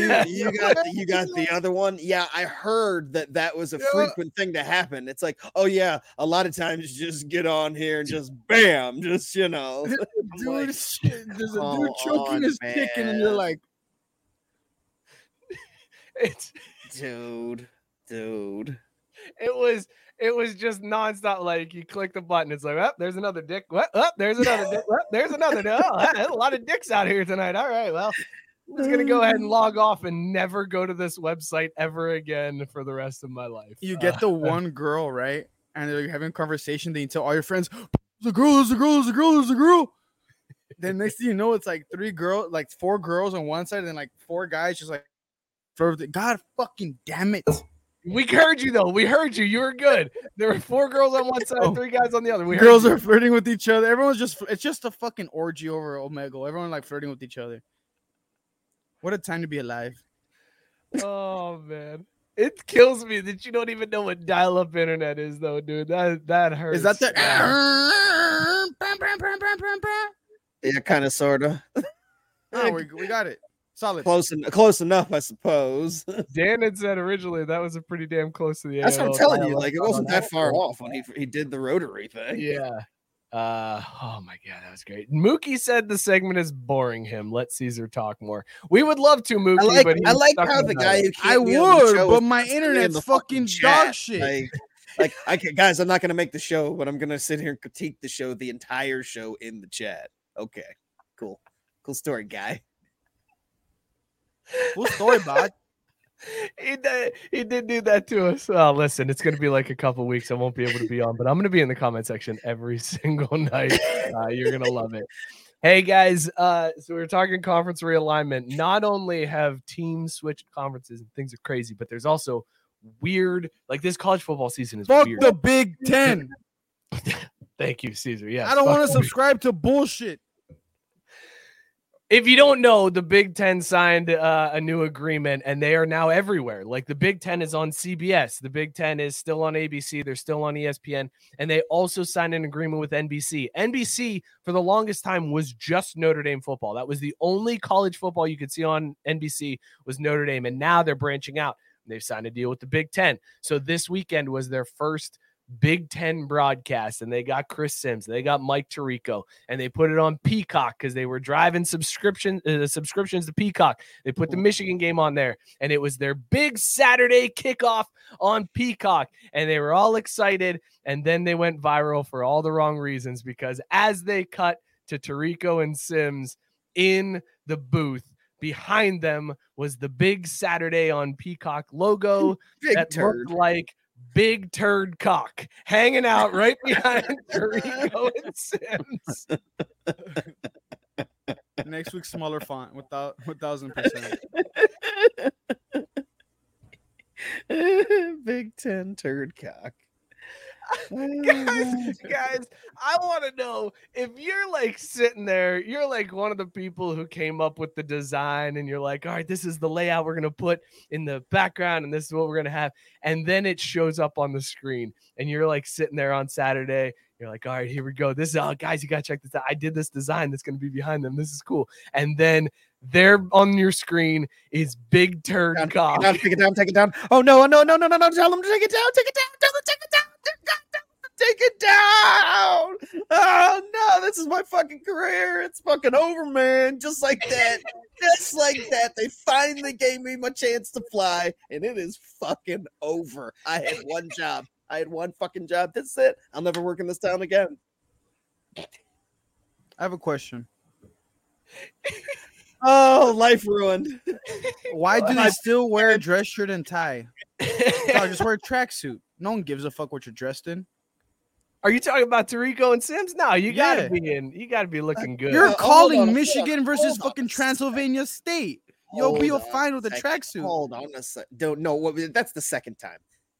You, you got the, you got the other one. Yeah, I heard that that was a yeah. frequent thing to happen. It's like, oh yeah, a lot of times you just get on here and just bam, just you know, dude, like, there's a dude choking his dick and you're like, it's dude, dude. It was it was just nonstop. Like you click the button, it's like, oh, there's another dick. What? Oh, there's another dick. Oh, there's another dick. Oh, there's a lot of dicks out here tonight. All right, well, I'm just gonna go ahead and log off and never go to this website ever again for the rest of my life. You get uh, the one girl, right? And they're having a conversation. Then you tell all your friends, "There's a girl. There's a girl. There's a girl. There's a girl." Then next thing you know, it's like three girls, like four girls on one side, and then like four guys just like, God fucking damn it. We heard you, though. We heard you. You were good. There were four girls on one side, oh. three guys on the other. We girls are flirting with each other. Everyone's just, it's just a fucking orgy over Omegle. Everyone like flirting with each other. What a time to be alive. Oh, man. It kills me that you don't even know what dial-up internet is, though, dude. That that hurts. Is that the... Yeah, kind of, sort of. Oh, we, we got it. Solid. Close, en- close enough, I suppose. Dan had said originally that was a pretty damn close to the A O L. That's what I'm telling you. Like, it wasn't that far off when he he did the rotary thing. Yeah. Uh, oh, my God. That was great. Mookie said the segment is boring him. Let Caesar talk more. We would love to, Mookie. I like, but I like how the guy who can't be on the show. I would, but my internet's fucking, fucking dog shit. Like, like I can, guys, I'm not going to make the show, but I'm going to sit here and critique the show, the entire show in the chat. Okay. Cool. Cool story, guy. Cool story, bud. He did, he did do that to us. Oh, listen, it's going to be like a couple weeks. I won't be able to be on, but I'm going to be in the comment section every single night. Uh, you're going to love it. Hey, guys, uh, so we're talking conference realignment. Not only have teams switched conferences and things are crazy, but there's also weird, like this college football season is fuck weird. Fuck the Big Ten. Thank you, Caesar. Yeah, I don't want to subscribe to bullshit. If you don't know, the Big Ten signed uh, a new agreement, and they are now everywhere. Like, the Big Ten is on C B S. The Big Ten is still on A B C. They're still on E S P N. And they also signed an agreement with N B C. N B C, for the longest time, was just Notre Dame football. That was the only college football you could see on N B C was Notre Dame. And now they're branching out. They've signed a deal with the Big Ten. So this weekend was their first Big Ten broadcast, and they got Chris Sims, they got Mike Tirico, and they put it on Peacock because they were driving subscription uh, subscriptions to Peacock. They put the Michigan game on there, and it was their big Saturday kickoff on Peacock, and they were all excited, and then they went viral for all the wrong reasons because as they cut to Tirico and Sims in the booth, behind them was the big Saturday on Peacock logo big that turd. Looked like Big Turd Cock hanging out right behind Tirico and Sims. Next week, smaller font, without one thousand percent. Big Ten Turd Cock. guys, guys, I want to know if you're like sitting there, you're like one of the people who came up with the design and you're like, all right, this is the layout we're going to put in the background and this is what we're going to have. And then it shows up on the screen and you're like sitting there on Saturday. You're like, all right, here we go. This is all, guys, you got to check this out. I did this design that's going to be behind them. This is cool. And then there on your screen is Big Turd Cock. Take it down, take it down. Oh, no, no, no, no, no, no. Tell them to take it down, take it down, tell them to take it down. Take it down. Oh no, this is my fucking career. It's fucking over, man. Just like that. Just like that. They finally gave me my chance to fly, and it is fucking over. I had one job. I had one fucking job. That's it. I'll never work in this town again. I have a question. Oh, life ruined. Why do they still wear a dress shirt and tie? No, just wear a tracksuit. No one gives a fuck what you're dressed in. Are you talking about Tirico and Sims? No, you yeah. gotta be in. You gotta be looking good. You're calling on, Michigan versus fucking Transylvania State. You'll be a fine with a tracksuit. Hold on a sec. Don't know. That's the second time.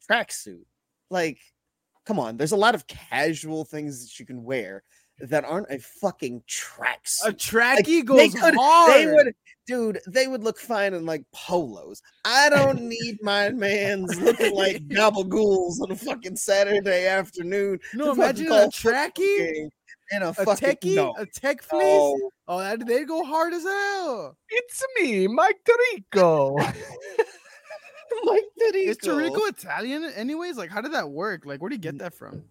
Tracksuit. Like, come on. There's a lot of casual things that you can wear that aren't a fucking tracksuit. A tracky like, goes they could, hard. They would, dude, they would look fine in like polos. I don't need my man's looking like gabagoles on a fucking Saturday afternoon. No, imagine a tracky and a, a fucking techie, no. a tech fleece. No. Oh, they go hard as hell. It's me, Mike Tirico. Mike Tirico. Is Tirico Italian, anyways? Like, how did that work? Like, where do you get that from?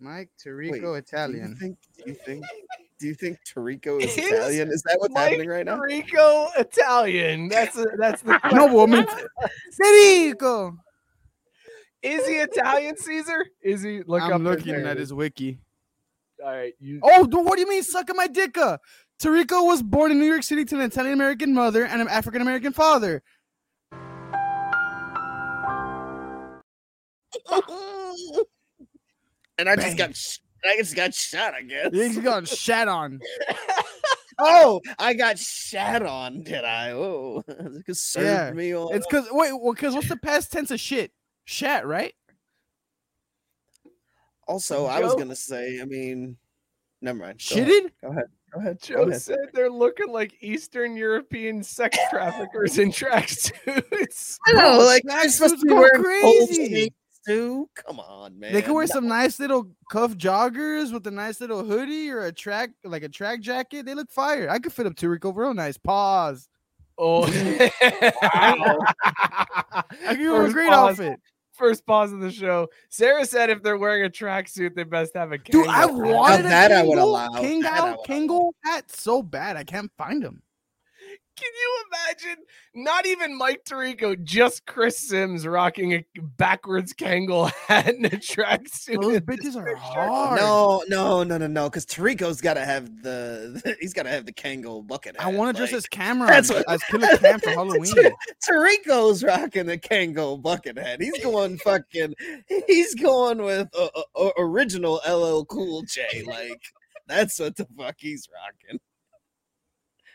Mike Tirico Wait, Italian. Do you think? Do you think? Do you think Tirico is, is Italian? Is that what's Mike happening right now? Tirico Italian. That's a, that's the no woman. Tirico. Is he Italian, Caesar? Is he? Look I'm up looking at his wiki. All right. You... Oh, dude, what do you mean, sucking my dicka? Tirico was born in New York City to an Italian American mother and an African American father. And I Bang. just got, I just got shot. I guess you just got shat on. Oh, I got shat on. Did I? Oh, it served yeah. me all. It's because wait, well, because what's the past tense of shit? Shat, right? Also, Joe, I was gonna say. I mean, never mind. Go shitted. Go ahead. Go ahead. Joe Go ahead. said they're looking like Eastern European sex traffickers in tracksuits. I know, like I'm supposed to be wearing crazy. Dude, come on, man. They could wear no. some nice little cuff joggers with a nice little hoodie or a track, like a track jacket. They look fire. I could fit up Tirico real nice. Pause. Oh, I could wear a great pause. outfit. First pause of the show. Sarah said if they're wearing a tracksuit, they best have a Dude, I wanted a that Kingle, I would allow. Kingle, Kingle hat so bad. I can't find him. Can you imagine not even Mike Tirico, just Chris Sims rocking a backwards Kangol hat and a tracksuit? Those bitches are hard. No, no, no, no, no. Because Tirico's got to have the he's got to have the Kangol bucket hat. I want to like, dress as Cameron. That's what as Killer Cam for Halloween. Tirico's rocking the Kangol bucket hat. He's going fucking. He's going with a, a, a original L L Cool J like. That's what the fuck he's rocking.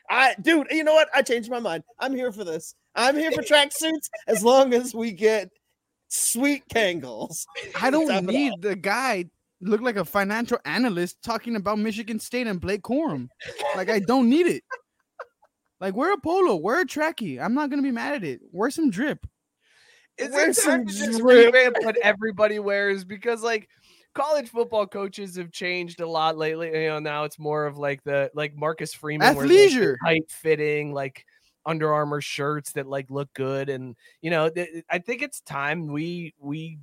I, dude, you know what? I changed my mind. I'm here for this. I'm here for tracksuits as long as we get sweet Kangles. I don't need the guy look like a financial analyst talking about Michigan State and Blake Corum. Like, I don't need it. Like, wear a polo, wear a trackie. I'm not gonna be mad at it. Wear some drip. It's wear some drip. What everybody wears, because like college football coaches have changed a lot lately. You know, now it's more of like the like Marcus Freeman athleisure, tight fitting, like Under Armour shirts that like look good, and you know, th- I think it's time we we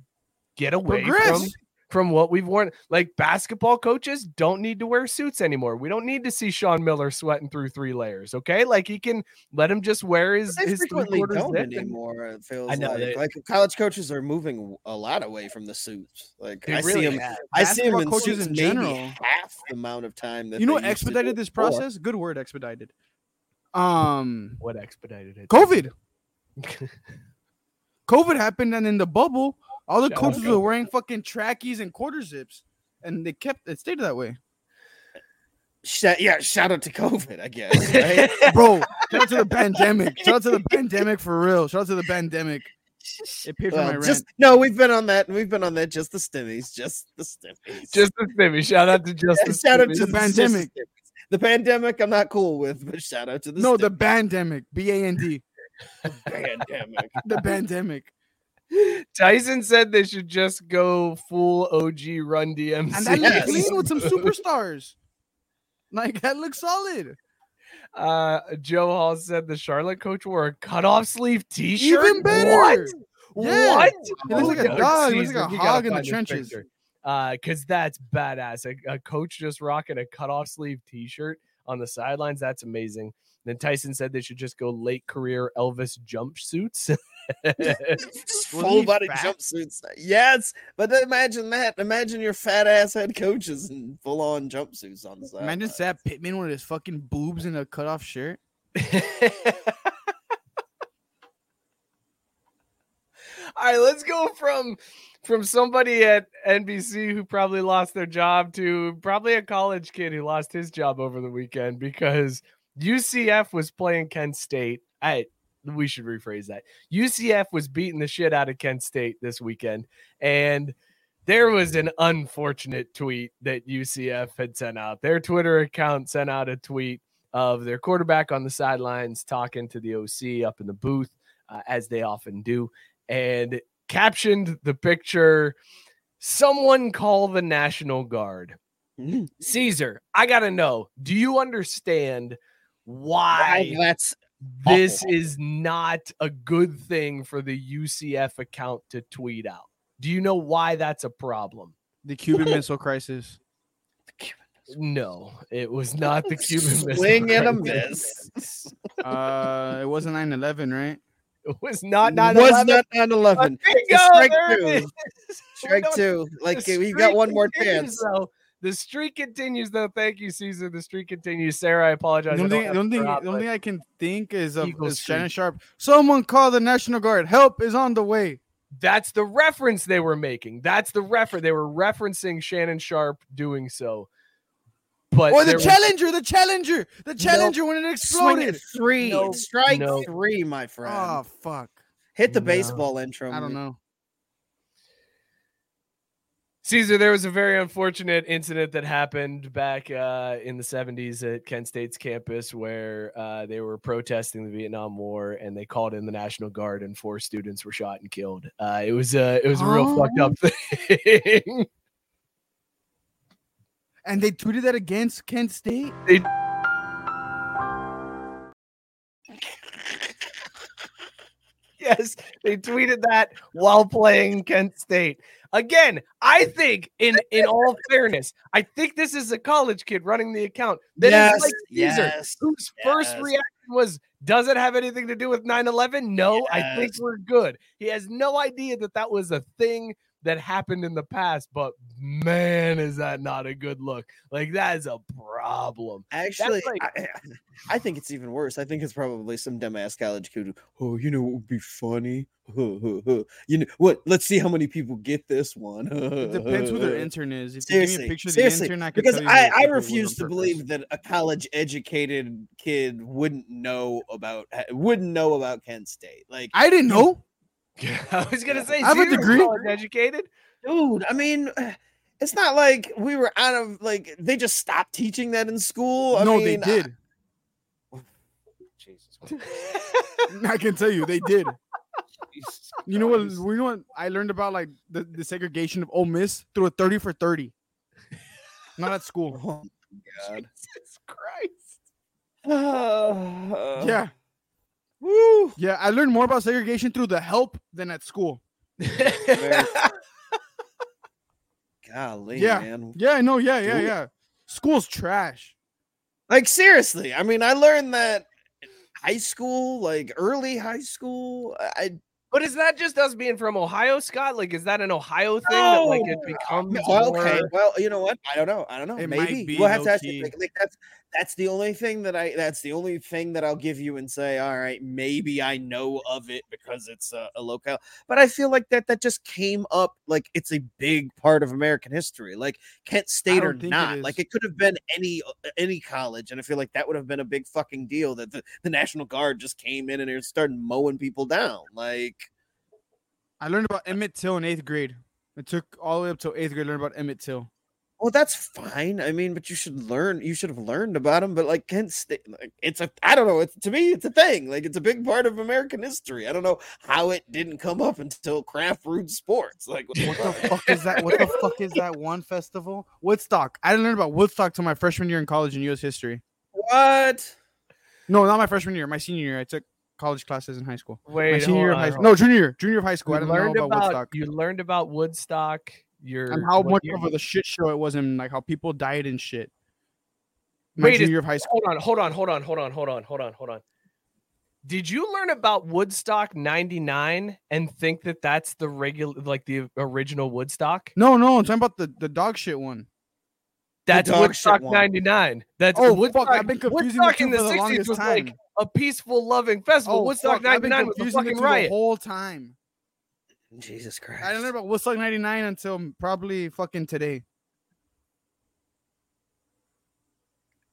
get away Progress. from from what we've worn. Like basketball coaches don't need to wear suits anymore. We don't need to see Sean Miller sweating through three layers. Okay, like he can let him just wear his. They his frequently don't anymore. It feels I know, like they, like college coaches are moving a lot away from the suits. Like I really see him, I see him in coaches suits in general half the amount of time that you know. What expedited this process. Good word, expedited. Um, what expedited it? COVID. COVID happened, and in the bubble, all the yeah, coaches were wearing fucking trackies and quarter zips, and they kept it stayed that way. Shout, yeah, shout out to COVID, I guess, right? Bro, shout out to the pandemic. Shout out to the pandemic for real. Shout out to the pandemic. It paid for well, my rent. Just, no, we've been on that. We've been on that. Just the stimmies. Just the stimmies. Just the stimmies. Shout out to just the shout stimmies. Out to the, the pandemic. The pandemic, I'm not cool with, but shout out to the no, stimmies. The pandemic, B A N D, pandemic, the pandemic. Tyson said they should just go full O G Run D M C, and that yes. looks clean with some superstars. Like that looks solid. Uh, Joe Hall said the Charlotte coach wore a cutoff sleeve T-shirt. Even better. What? Yeah. What? It looks like a dog. It looks like a hog in the trenches. Picture. Uh, because that's badass. A, a coach just rocking a cutoff sleeve T-shirt on the sidelines. That's amazing. And then Tyson said they should just go late career Elvis jumpsuits. Full body jumpsuits. Yes. But imagine that. Imagine your fat ass head coaches in full on jumpsuits on the side. Imagine Sam Pittman with his fucking boobs in a cutoff shirt. All right, let's go from from somebody at N B C who probably lost their job to probably a college kid who lost his job over the weekend because U C F was playing Kent State. I we should rephrase that. U C F was beating the shit out of Kent State this weekend, and there was an unfortunate tweet that U C F had sent out. Their Twitter account sent out a tweet of their quarterback on the sidelines talking to the O C up in the booth, uh, as they often do, and captioned the picture, "Someone call the National Guard." Mm. Caesar, I gotta know, do you understand why wow, that's this awful. Is not a good thing for the U C F account to tweet out? Do you know why that's a problem? The Cuban Missile Crisis. No, it was not the Cuban Missile Swing Crisis. And a miss. uh, it wasn't nine eleven, right? It was not nine eleven. Was not nine eleven. Strike two. Strike two. Like, we got one more chance. Though. The streak continues, though. Thank you, Caesar. The streak continues. Sarah, I apologize. The only, I don't the only, drop, the only thing I can think is of is Shannon Sharp. Someone call the National Guard. Help is on the way. That's the reference they were making. That's the reference. They were referencing Shannon Sharp doing so. But or the Challenger, was... the Challenger, the Challenger nope. when it exploded. Three. Nope. Strike nope. three, my friend. Oh, fuck. Hit the no. baseball intro. I don't know. Caesar, there was a very unfortunate incident that happened back uh, in the seventies at Kent State's campus where uh, they were protesting the Vietnam War and they called in the National Guard and four students were shot and killed. Uh, it was, uh, it was a real oh. fucked up thing. And they tweeted that against Kent State? They... Yes, they tweeted that while playing Kent State. Again, I think, in, in all fairness, I think this is a college kid running the account. That yes, is like Caesar, yes, whose yes. first reaction was, does it have anything to do with nine eleven? No, yes. I think we're good. He has no idea that that was a thing that happened in the past, but man, is that not a good look? Like, that is a problem. Actually, like, I, I think it's even worse. I think it's probably some dumbass college kid. Oh, you know what would be funny? You know what? Let's see how many people get this one. It depends who their intern is. If seriously, you give me a picture of the intern, I can because tell you I, I refuse to believe that a college-educated kid wouldn't know about wouldn't know about Kent State. Like, I didn't know. I was gonna say, I have a degree, college educated, dude. I mean, it's not like we were out of like they just stopped teaching that in school. I no, mean, they did. I... Jesus, I can tell you, they did. Jesus you know what? You know what? I learned about like the, the segregation of Ole Miss through a thirty for thirty. Not at school. Oh, God. Jesus Christ. Uh, yeah. Woo. Yeah, I learned more about segregation through the help than at school. Golly, yeah. man. Yeah, I know. Yeah, yeah, Dude. yeah. School's trash. Like, seriously. I mean, I learned that high school, like early high school. I. But is that just us being from Ohio, Scott? Like, is that an Ohio thing no. that like it becomes? No, okay. More... Well, you know what? I don't know. I don't know. It Maybe we'll have no to ask you. Like, like that's that's the only thing that I that's the only thing that I'll give you and say, all right, maybe I know of it because it's a, a locale. But I feel like that that just came up like it's a big part of American history. Like Kent State or not, it like it could have been any any college, and I feel like that would have been a big fucking deal that the, the National Guard just came in and they started mowing people down, like. I learned about Emmett Till in eighth grade. It took all the way up to eighth grade to learn about Emmett Till. Well, that's fine. I mean, but you should learn. You should have learned about him. But like Kent State, like, it's a. I don't know. It's to me, it's a thing. Like it's a big part of American history. I don't know how it didn't come up until Kraft Roots Sports. Like what the fuck is that? What the fuck is that one festival? Woodstock. I didn't learn about Woodstock till my freshman year in college in U S history. What? No, not my freshman year. My senior year, I toar college classes in high school. Wait, my senior year of high school. No, junior year, junior of high school. You I didn't learn about, about Woodstock. You learned about Woodstock. Your and how much of a shit show it was, and like how people died and shit. My wait, junior year of high school. Hold on, hold on, hold on, hold on, hold on, hold on, hold on. Did you learn about Woodstock ninety-nine and think that that's the regular, like the original Woodstock? No, no, I'm talking about the the dog shit one. That's Woodstock ninety-nine. That's oh Woodstock. Fuck, I've been confusing Woodstock the in the sixties was time. Like a peaceful, loving festival. Oh, Woodstock ninety-nine was a fucking riot the whole time. Jesus Christ! I didn't learn about Woodstock ninety-nine until probably fucking today.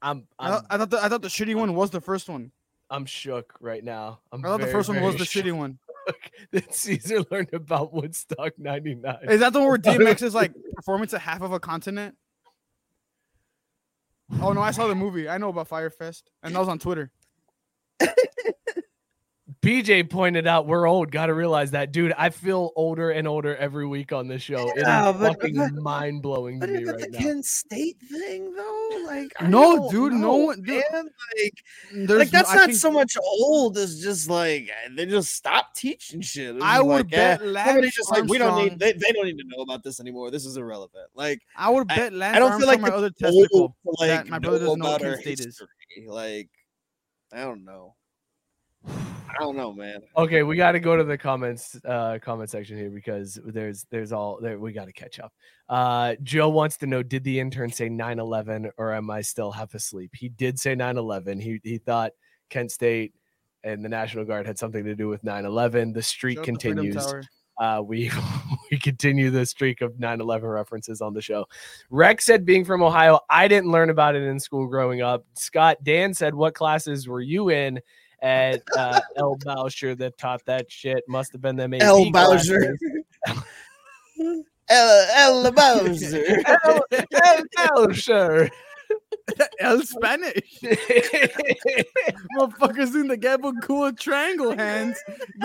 I'm. I'm I, thought, I thought the I thought the shitty one was the first one. I'm shook right now. I'm I thought very, the first one was the shook. Shitty one. That Caesar learned about Woodstock ninety-nine. Is that the one where D M X is like performance at half of a continent? Oh, no, I saw the movie. I know about Firefest, and that was on Twitter. B J pointed out we're old. Got to realize that, dude. I feel older and older every week on this show. It yeah, is but, fucking mind blowing to me right the now. The Kent State thing, though, like I no, dude, know, no one, dude. Man. Like, like that's no, not think, so much old as just like they just stopped teaching shit. I would like, bet. Eh, Lance just like we don't need. They, they don't need to know about this anymore. This is irrelevant. Like I would bet. Lance I don't Armstrong, feel like my other testicle. Like that my brother doesn't know what Kent State history. Is. Like I don't know. I don't know, man. Okay, we got to go to the comments uh, comment section here because there's there's all there. We got to catch up. Uh, Joe wants to know, did the intern say nine eleven or am I still half asleep? He did say nine eleven. He he thought Kent State and the National Guard had something to do with nine eleven. The streak continues. Uh, we we continue the streak of nine eleven references on the show. Rex said, being from Ohio, I didn't learn about it in school growing up. Scott Dan said, what classes were you in? At uh, L. Boucher that taught that shit. Must have been them A P L. Boucher. L. L. Boucher. L. L. Boucher. El Spanish. Motherfuckers in the Gabba Cool Triangle hands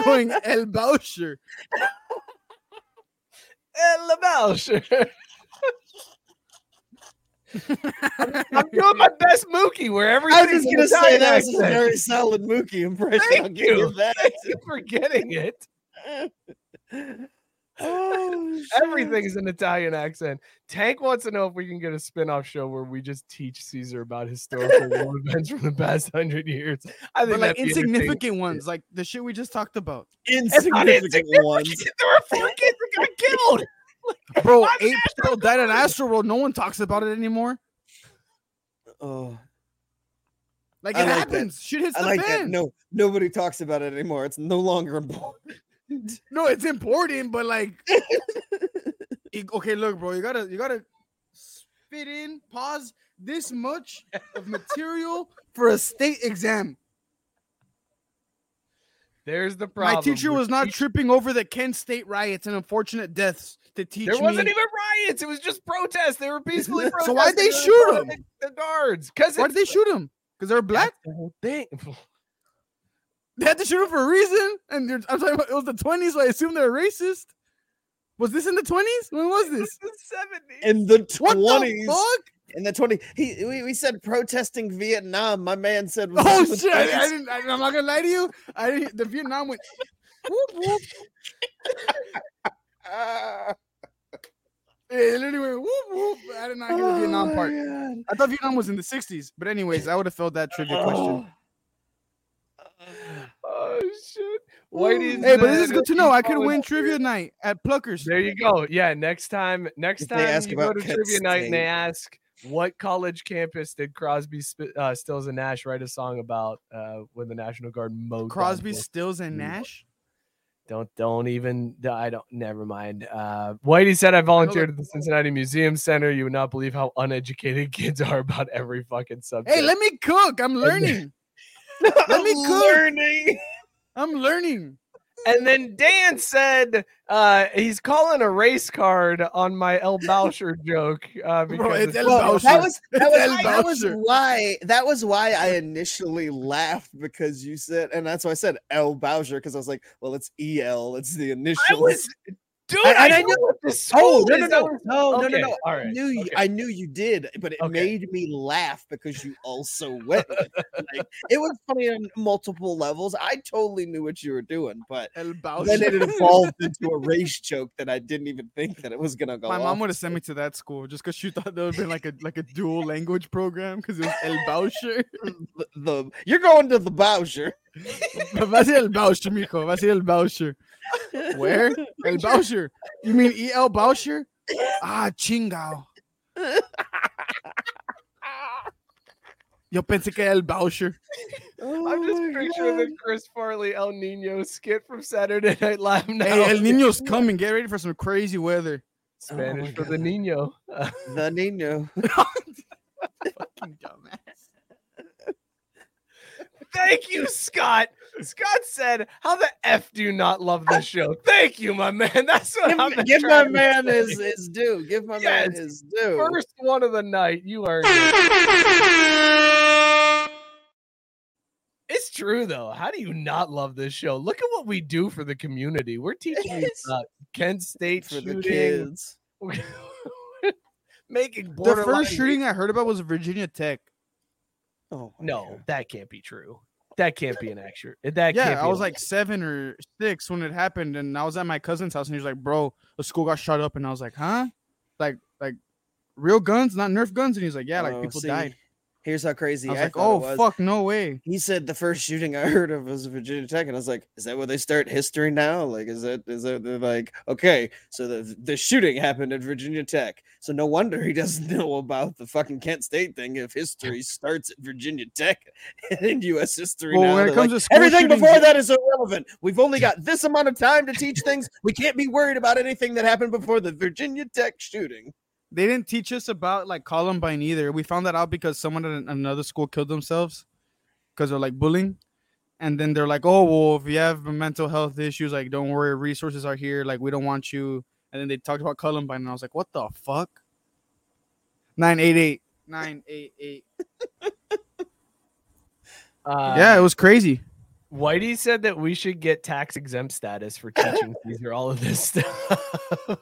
going El Boucher. El Boucher. I'm doing my best Mookie wherever I was just gonna say that accent. Was a very solid Mookie impression. Thank I'll give you. You that. Thank you for getting it. Oh, everything is an Italian accent. Tank wants to know if we can get a spin-off show where we just teach Caesar about historical war events from the past hundred years. I think like insignificant ones, like the shit we just talked about. Insignificant, insignificant ones. There were four kids that got killed. Bro, ape still died in Astro World. No one talks about it anymore. Oh, like it like happens. That. Shit hits I the like fan. That. No, nobody talks about it anymore. It's no longer important. No, it's important, but like, okay, look, bro, you gotta, you gotta spit in, pause this much of material for a state exam. There's the problem. My teacher was not tripping over the Kent State riots and unfortunate deaths to teach me. There wasn't me. even riots. It was just protests. They were peacefully protesting. So why'd they shoot him? The guards. Why'd they shoot him? Because they were black? The whole thing. They had to shoot him for a reason. And I'm talking about it was the twenties, so I assume they're racist. Was this in the twenties? When was this? It was the seventies. In the twenties. What the fuck? In the twenties, he we, we said protesting Vietnam. My man said, "Oh shit, I, I didn't." I, I'm not gonna lie to you. I didn't, the Vietnam went. Whoop, whoop. uh, it literally went whoop whoop. I did not hear oh, the Vietnam part. God. I thought Vietnam was in the sixties, but anyways, I would have filled that trivia oh. question. Oh shit! Whitey's hey, but this is good to know. I could win trivia night at Pluckers. There you go. Yeah, next time, next time ask you go to trivia State. night and they ask. What college campus did Crosby, uh, Stills, and Nash write a song about uh, when the National Guard mowed? Crosby, down? Stills, and Nash. Don't don't even. I don't. Never mind. Uh, Whitey said I volunteered at the Cincinnati Museum Center. You would not believe how uneducated kids are about every fucking subject. Hey, let me cook. I'm learning. Then, let me cook. Learning. I'm learning. And then Dan said uh, he's calling a race card on my El Boucher joke. Uh, because Bro, it's El well, that was that was, I, that was why that was why I initially laughed because you said, and that's why I said El Boucher because I was like, well, it's E L, it's the initial. I was, dude, I, I, I know what the school. Oh no no no no okay. no no! no. All right. I knew you, okay. I knew you did, but it okay. made me laugh because you also went. Like, it was funny on multiple levels. I totally knew what you were doing, but then it evolved into a race joke that I didn't even think that it was gonna go. My off. mom would have sent me to that school just because she thought there would be like a like a dual language program because it was El Boucher. the, the you're going to the Boucher. Va a ser el Boucher, mijo. Va a ser el Boucher. Where? El Boucher. You mean E L Boucher? Ah, chingao. Yo pensé que El Boucher. Oh, I'm just picturing the Chris Farley El Nino skit from Saturday Night Live now. Hey, El Nino's coming. Get ready for some crazy weather. Spanish oh for the Nino. The Nino. Fucking dumbass. Thank you, Scott. Scott said, how the F do you not love this show? Thank you, my man. That's what give, I'm Give my man his, his due. Give my yes, man his due. First one of the night. You earned it. It's true, though. How do you not love this show? Look at what we do for the community. We're teaching uh, Kent State for shooting. the kids. Making borderline. The first shooting I heard about was Virginia Tech. Oh, no, God. That can't be true. That can't be an actor. That yeah, can't be I was like actor. seven or six when it happened, and I was at my cousin's house, and he was like, "Bro, the school got shot up," and I was like, "Huh? Like, like real guns, not Nerf guns?" And he's like, "Yeah, like oh, people see, died." Here's how crazy. I was I like, "Oh was. fuck, no way." He said the first shooting I heard of was Virginia Tech, and I was like, "Is that where they start history now? Like, is that is that they're like okay? So the the shooting happened at Virginia Tech, so no wonder he doesn't know about the fucking Kent State thing if history starts at Virginia Tech in U S history well, now." When it comes like, to school everything shootings, before that is irrelevant. We've only got this amount of time to teach things. We can't be worried about anything that happened before the Virginia Tech shooting. They didn't teach us about like Columbine either. We found that out because someone at another school killed themselves because they're like bullying. And then they're like, oh, well, if you have mental health issues, like, don't worry. Resources are here. Like, we don't want you. And then they talked about Columbine. And I was like, what the fuck? nine eight eight nine eight eight uh, yeah, it was crazy. Whitey said that we should get tax exempt status for teaching fees or all of this stuff.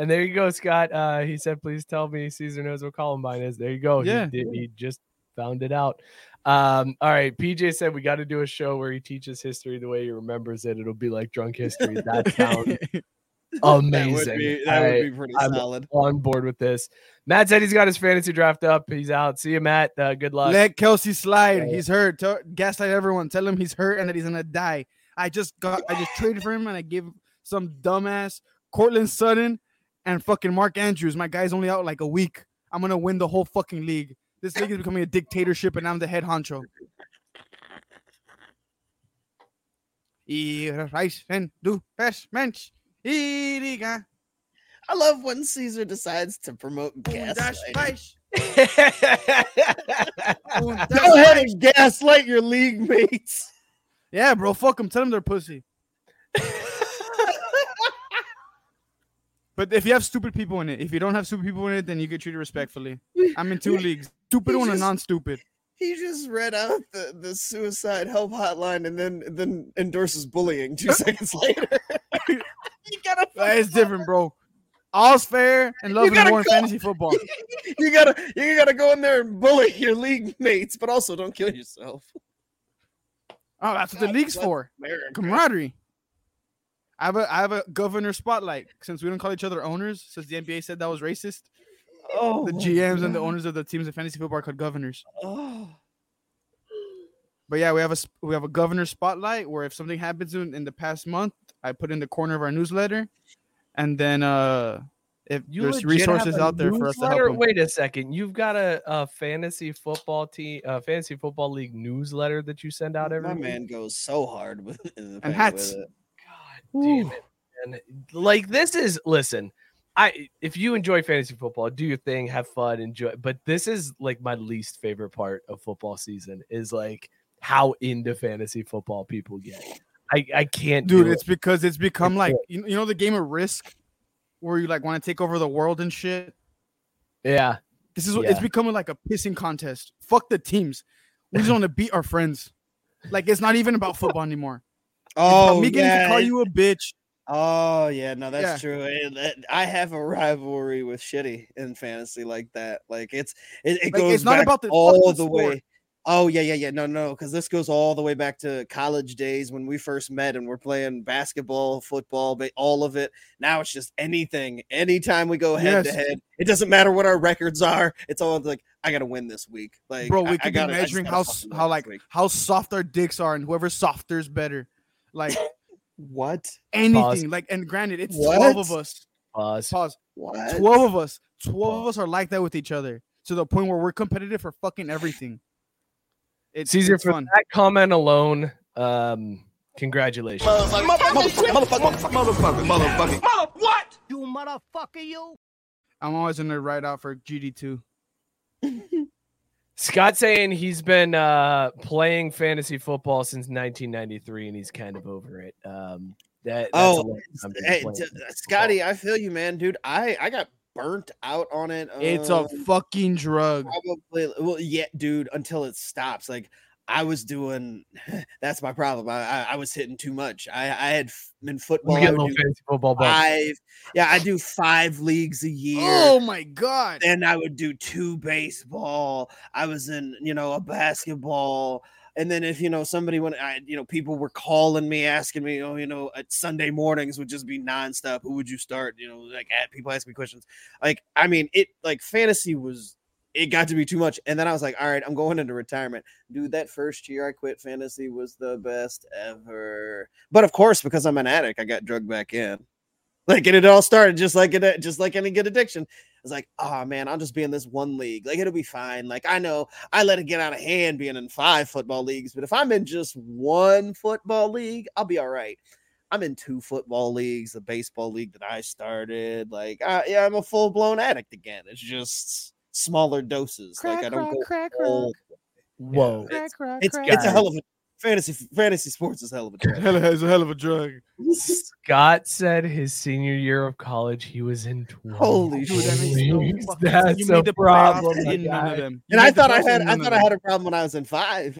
And there you go, Scott. Uh, he said, please tell me Caesar knows what Columbine is. There you go. Yeah. He, did, he just found it out. Um, all right. P J said we got to do a show where he teaches history the way he remembers it. It'll be like Drunk History. That sounds amazing. That would be, that would be pretty I, solid. I'm on board with this. Matt said he's got his fantasy draft up. He's out. See you, Matt. Uh, good luck. Let Kelsey slide. Right. He's hurt. Tell, gaslight everyone. Tell him he's hurt and that he's going to die. I just got. I just traded for him, and I gave some dumbass Cortland Sutton and fucking Mark Andrews. My guy's only out like a week. I'm going to win the whole fucking league. This league is becoming a dictatorship, and I'm the head honcho. I love when Caesar decides to promote gaslighting. Go ahead and gaslight your league mates. Yeah, bro. Fuck them. Tell them they're pussy. But if you have stupid people in it, if you don't have stupid people in it, then you get treated respectfully. I'm in two leagues. Stupid one and non-stupid. He just read out the, the suicide help hotline and then then endorses bullying two seconds later. You gotta that is different, bro. All's fair and love and war in fantasy football. You gotta you gotta go in there and bully your league mates, but also don't kill yourself. Oh, that's what God, the league's for. America. Camaraderie. I have a I have a governor spotlight since we don't call each other owners, since the N B A said that was racist. Oh, the G Ms and the owners of the teams in fantasy football are called governors. Oh. But yeah, we have a we have a governor spotlight where if something happens in, in the past month, I put in the corner of our newsletter, and then uh, if you there's resources out there newsletter? for us to help them. Wait a second, you've got a, a fantasy football team, a fantasy football league newsletter that you send out every. My week? man goes so hard with the and hats. With it. Damn it, man. Like this is listen. I if you enjoy fantasy football, do your thing, have fun, enjoy. But this is like my least favorite part of football season is like how into fantasy football people get. I, I can't, dude. Do it's it. because it's become it's like you, you know the game of Risk, where you like want to take over the world and shit. Yeah, this is yeah. it's becoming like a pissing contest. Fuck the teams. We just want to beat our friends. Like it's not even about football anymore. Oh, me getting yeah. to call you a bitch. Oh, yeah. No, that's yeah. true. I have a rivalry with Shitty in fantasy like that. Like, it's it, it like, goes it's not back about the, all the sport. way. Oh, yeah, yeah, yeah. No, no, because this goes all the way back to college days when we first met and we're playing basketball, football, all of it. Now it's just anything. Anytime we go head yes. to head, it doesn't matter what our records are. It's all like, I got to win this week. Like, bro, we I, could I gotta, be measuring how, how, like, how soft our dicks are and whoever's softer is better. Like what? Anything. Pause. Like, and granted, it's what? twelve of us. Pause. Pause. What? twelve of us. twelve Pause. of us are like that with each other to the point where we're competitive for fucking everything. It's easier it's for fun. That comment alone. Um, congratulations. Motherfucker. Motherfucker. Motherfucker. Motherfucker. Motherfucker. Motherfucker. What? You motherfucker, you. I'm always in the right out for G D two. Scott saying he's been uh, playing fantasy football since nineteen ninety-three, and he's kind of over it. Um, that, that's oh, hey, d- Scotty, football. I feel you, man, dude. I, I got burnt out on it. Um, it's a fucking drug. Probably, well, yeah, dude. Until it stops, like I was doing. That's my problem. I I, I was hitting too much. I I had in football. I would do football five. Yeah, I do five leagues a year. Oh my god! Then I would do two baseball. I was in, you know, a basketball. And then if, you know, somebody went, I, you know, people were calling me, asking me, oh, you know, at Sunday mornings would just be nonstop. Who would you start? You know, like people ask me questions. Like, I mean, it like fantasy was. It got to be too much. And then I was like, all right, I'm going into retirement. Dude, that first year I quit fantasy was the best ever. But of course, because I'm an addict, I got drugged back in. Like, and it all started just like it, just like any good addiction. I was like, oh, man, I'll just be in this one league. Like, it'll be fine. Like, I know I let it get out of hand being in five football leagues. But if I'm in just one football league, I'll be all right. I'm in two football leagues, the baseball league that I started. Like, uh, yeah, I'm a full-blown addict again. It's just... smaller doses. Crack, like I don't rock, go crack, rock. Whoa. Crack, it's, rock, it's, it's a hell of a fantasy fantasy sports is a hell of a drug. It's a hell of a drug. Scott said his senior year of college he was in twenty. Holy shit. That's you a the problem. In none of them. And I thought I had I thought I had a problem when I was in five.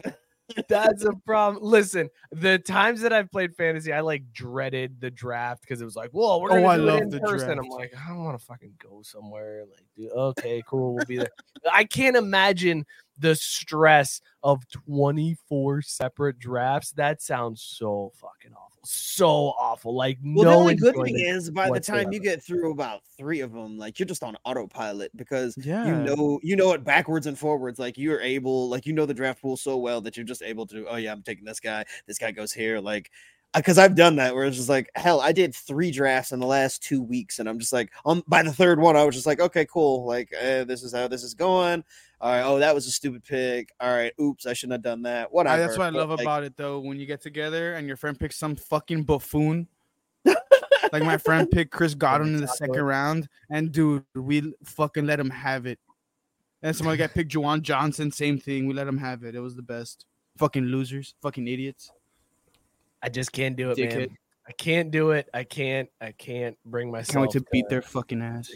That's a problem. Listen, the times that I've played fantasy, I like dreaded the draft because it was like, whoa, we're gonna oh, do I love in the person. I'm like, I don't want to fucking go somewhere. Like, dude, okay, cool, we'll be there. I can't imagine the stress of twenty-four separate drafts. That sounds so fucking awful, so awful. Like, well, no. Well, the good thing is, by whatsoever. the time you get through about three of them, like you're just on autopilot because yeah. you know you know it backwards and forwards. Like you're able, like you know the draft pool so well that you're just able to. Oh yeah, I'm taking this guy. This guy goes here. Like because I've done that where it's just like, hell, I did three drafts in the last two weeks. And I'm just like, um, by the third one, I was just like, okay, cool. Like, uh, this is how this is going. All right. Oh, that was a stupid pick. All right. Oops. I shouldn't have done that. Whatever. That's what I love but, about like, it though. When you get together and your friend picks some fucking buffoon, like my friend picked Chris Godwin in the second round. And dude, we fucking let him have it. And somebody got picked Juwan Johnson. Same thing. We let him have it. It was the best. Fucking losers. Fucking idiots. I just can't do it, Dick man. It. I can't do it. I can't. I can't bring myself. Can't wait to, to beat their fucking ass.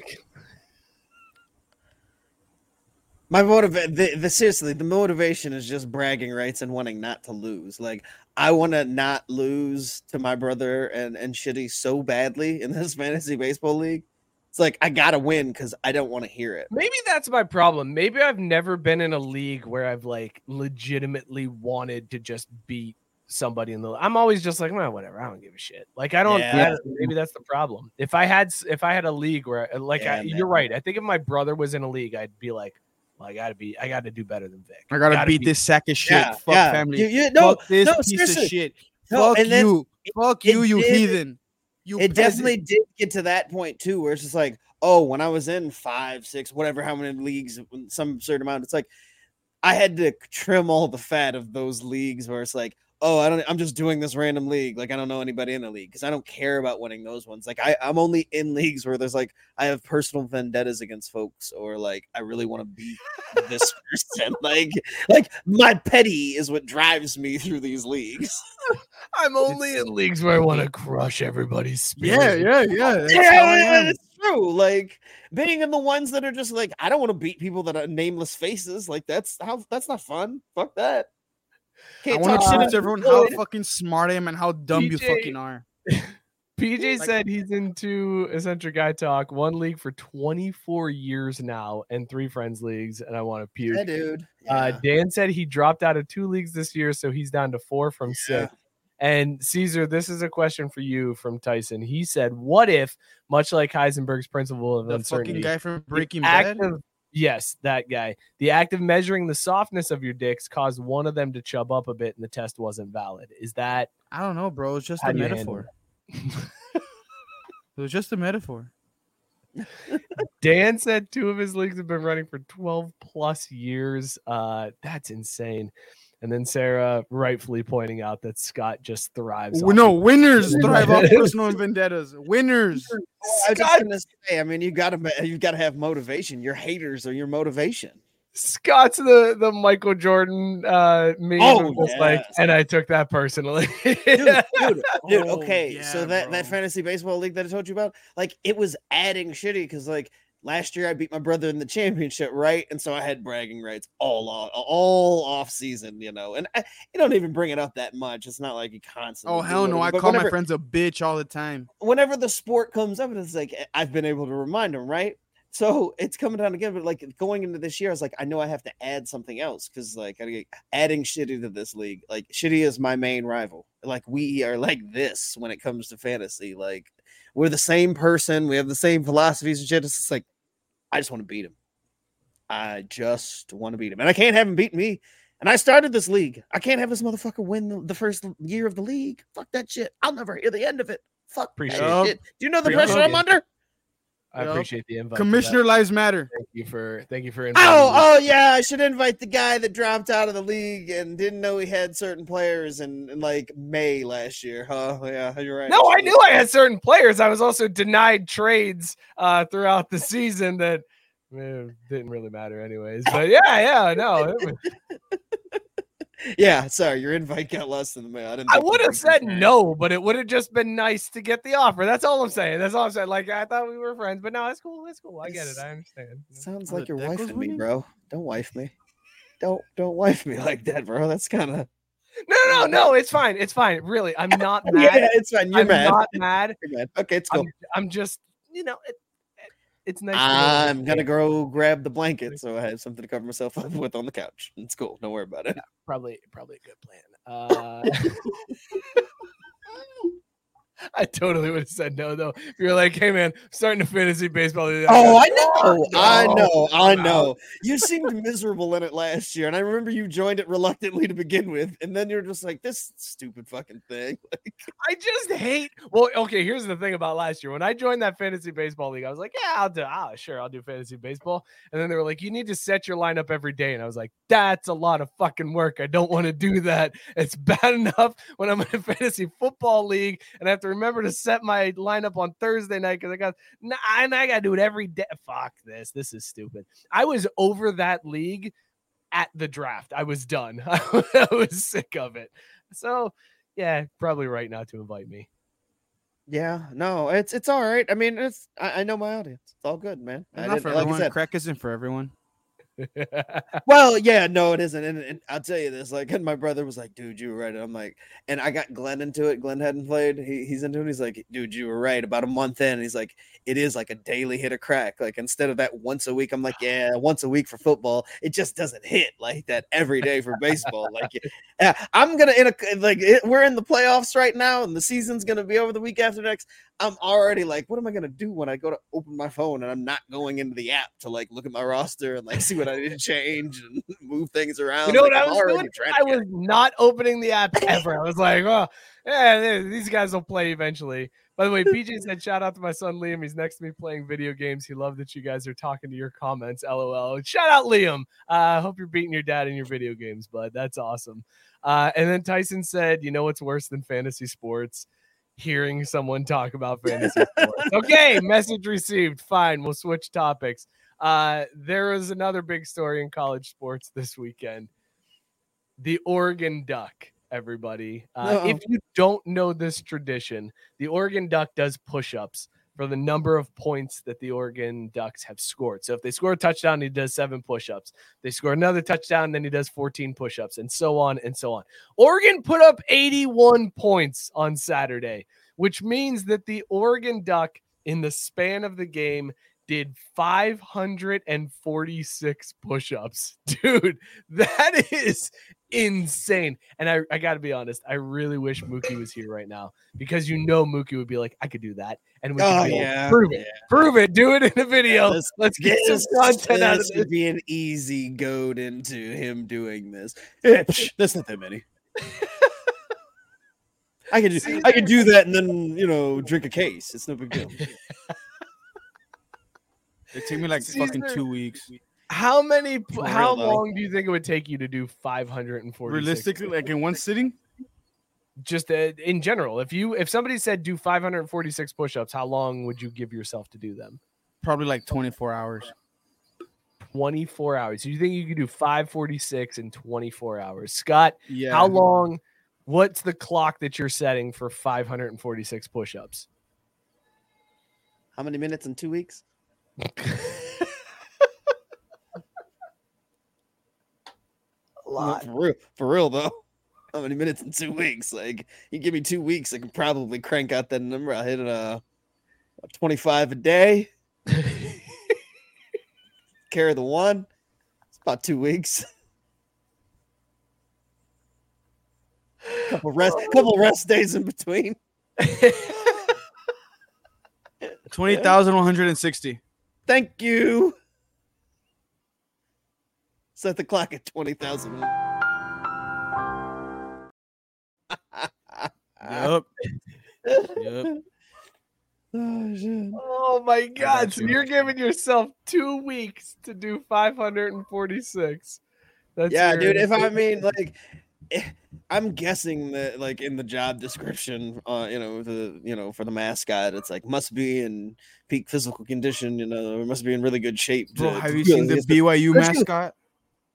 My motive, the, the seriously, the motivation is just bragging rights and wanting not to lose. Like I want to not lose to my brother and and Shitty so badly in this fantasy baseball league. It's like I gotta win because I don't want to hear it. Maybe that's my problem. Maybe I've never been in a league where I've like legitimately wanted to just beat somebody in the. I'm always just like, well, whatever. I don't give a shit. Like I don't. Yeah. That, maybe that's the problem. If I had, if I had a league where, like, yeah, I, you're right. I think if my brother was in a league, I'd be like, well, I gotta be, I gotta do better than Vic. I gotta, I gotta beat, beat this sack of shit. Yeah, fuck yeah. Family. You, you, no, fuck this no, piece seriously. Of shit. No, fuck you. It, fuck you. It, you it, heathen. You it peasant. Definitely did get to that point too, where it's just like, oh, when I was in five, six, whatever, how many leagues, some absurd amount, it's like I had to trim all the fat of those leagues where it's like, oh, I don't, I'm just doing this random league. Like I don't know anybody in the league because I don't care about winning those ones. Like I, I'm only in leagues where there's like I have personal vendettas against folks, or like I really want to beat this person. Like, like my petty is what drives me through these leagues. I'm only in leagues where I want to crush everybody's spirit. Yeah, yeah, yeah. That's, yeah, that's true. Like being in the ones that are just like I don't want to beat people that are nameless faces. Like that's how that's not fun. Fuck that. Can't I want to shit to everyone how fucking smart I am and how dumb P J, you fucking are. P J like, said he's into Eccentric Guy Talk, one league for twenty-four years now, and three friends leagues, and I want to puke. Yeah, dude. Yeah. Uh, Dan said he dropped out of two leagues this year, so he's down to four from yeah. six. And Caesar, this is a question for you from Tyson. He said, what if, much like Heisenberg's principle of the uncertainty, fucking guy from Breaking Bad? Yes, that guy. The act of measuring the softness of your dicks caused one of them to chub up a bit and the test wasn't valid. Is that... I don't know, bro. It's just a metaphor. It was just a metaphor. Dan said two of his leagues have been running for twelve plus years. Uh, that's insane. And then Sarah rightfully pointing out that Scott just thrives. Well, no, of- winners thrive off personal vendettas. Winners. I was just gonna say, I mean, you gotta you gotta have motivation. Your haters are your motivation. Scott's the, the Michael Jordan uh meme oh, yeah. like, and I took that personally. dude, dude, dude, okay. Oh, yeah, so that, that fantasy baseball league that I told you about, like it was adding shitty because like last year, I beat my brother in the championship, right? And so I had bragging rights all off, all off season, you know. And I, you don't even bring it up that much. It's not like you constantly. Oh hell no! I call whenever, my friends a bitch all the time. Whenever the sport comes up, and it's like I've been able to remind them, right? So it's coming down again. But like going into this year, I was like, I know I have to add something else because like adding Shitty to this league, like Shitty is my main rival. Like we are like this when it comes to fantasy. Like we're the same person. We have the same philosophies and shit. It's just like. I just want to beat him. I just want to beat him. And I can't have him beat me. And I started this league. I can't have this motherfucker win the, the first year of the league. Fuck that shit. I'll never hear the end of it. Fuck appreciate that shit. Do you know the Pre- pressure I'm under? I appreciate the invite. Commissioner Lives Matter. Thank you for thank you for inviting Oh, me. Oh yeah, I should invite the guy that dropped out of the league and didn't know he had certain players in, in like May last year. Huh? Yeah, you're right. No, I knew I had certain players. I was also denied trades uh, throughout the season that eh, didn't really matter anyways. But yeah, yeah, no. Yeah, sorry, your invite got lost in the mail. I didn't. I would have said no, but it would have just been nice to get the offer. That's all I'm saying. That's all I'm saying. Like I thought we were friends, but no, it's cool. It's cool. I get it. I understand. Sounds like you're wifing me, bro. Don't wife me. Don't don't wife me like that, bro. That's kind of. No, no, no. It's fine. It's fine. Really, I'm not mad. Yeah, it's fine. You're I'm mad. Not mad. You're mad. Okay, it's cool. I'm, I'm just, you know. It, It's nice. I'm to gonna go grab the blanket so I have something to cover myself up with on the couch. It's cool. Don't worry about it. Yeah, probably, probably a good plan. Uh, I I totally would have said no, though. If you were like, hey, man, I'm starting to fantasy baseball. I oh, I know. No. I know. I know. You seemed miserable in it last year, and I remember you joined it reluctantly to begin with, and then you're just like, this stupid fucking thing. Like, I just hate – well, okay, here's the thing about last year. When I joined that fantasy baseball league, I was like, yeah, I'll do I'll, Sure, I'll do fantasy baseball. And then they were like, you need to set your lineup every day. And I was like, that's a lot of fucking work. I don't want to do that. It's bad enough when I'm in a fantasy football league and I have to remember to set my lineup on Thursday night because I got nah, and I gotta do it every day. Fuck this. This is stupid. I was over that league at the draft. I was done. I was sick of it. So yeah, probably right not to invite me. Yeah, no, it's it's all right. I mean, it's I, I know my audience. It's all good, man. Not for everyone. Like I said, crack isn't for everyone. Well, yeah, no, it isn't. And, and I'll tell you this, like, and my brother was like, dude, you were right. And I'm like, and I got Glenn into it. Glenn hadn't played. He, he's into it. He's like, dude, you were right. About a month in. And he's like, it is like a daily hit of crack. Like, instead of that once a week, I'm like, yeah, once a week for football. It just doesn't hit like that every day for baseball. Like, yeah, I'm going to, like, it, we're in the playoffs right now, and the season's going to be over the week after next. I'm already like, what am I going to do when I go to open my phone and I'm not going into the app to, like, look at my roster and, like, see what I need to change and move things around. You know, like, what I'm I was doing? I was not opening the app ever. I was like, oh, yeah, these guys will play eventually. By the way, P J said, shout out to my son, Liam. He's next to me playing video games. He loved that you guys are talking to your comments. L O L. Shout out, Liam. I uh, hope you're beating your dad in your video games, bud. That's awesome. Uh, and then Tyson said, you know what's worse than fantasy sports? Hearing someone talk about fantasy sports. Okay, message received. Fine, we'll switch topics. Uh, there was another big story in college sports this weekend. The Oregon Duck, everybody. Uh, if you don't know this tradition, the Oregon Duck does push-ups for the number of points that the Oregon Ducks have scored. So if they score a touchdown, he does seven push-ups. They score another touchdown, then he does fourteen push-ups, and so on and so on. Oregon put up eighty-one points on Saturday, which means that the Oregon Duck, in the span of the game, did five hundred forty-six push-ups. Dude, that is insane. And I, I got to be honest, I really wish Mookie was here right now, because you know Mookie would be like, I could do that. And we oh, could yeah, prove it. Yeah. Prove it. Do it in a video. Yeah, let's, let's get this, some content this out of this. Be an easy goad into him doing this. That's not that many. I could do, I could do that and then, you know, drink a case. It's no big deal. It took me like Caesar, fucking two weeks. How many? How long do you think it would take you to do five hundred forty? Realistically, like in one sitting? Just uh, in general. If you if somebody said do five hundred forty-six push-ups, how long would you give yourself to do them? Probably like twenty-four hours. twenty-four hours. So you think you could do five forty-six in twenty-four hours? Scott, yeah. How long? What's the clock that you're setting for five hundred forty-six push-ups? How many minutes in two weeks? A lot. No, for real, for real though. How many minutes in two weeks? Like, you give me two weeks, I can probably crank out that number. I'll hit a, a twenty-five a day. Carry the one. It's about two weeks. Couple rest, couple rest days in between. Twenty thousand one hundred and sixty. Thank you. Set the clock at twenty thousand. Yep. Yep. Oh, shit. Oh, my God. So you're giving yourself two weeks to do five hundred forty-six. That's yeah, dude. If I mean, like... I'm guessing that, like, in the job description, uh, you know, the you know for the mascot, it's like must be in peak physical condition, you know, must be in really good shape. Bro, to, have to you seen the B Y U mascot?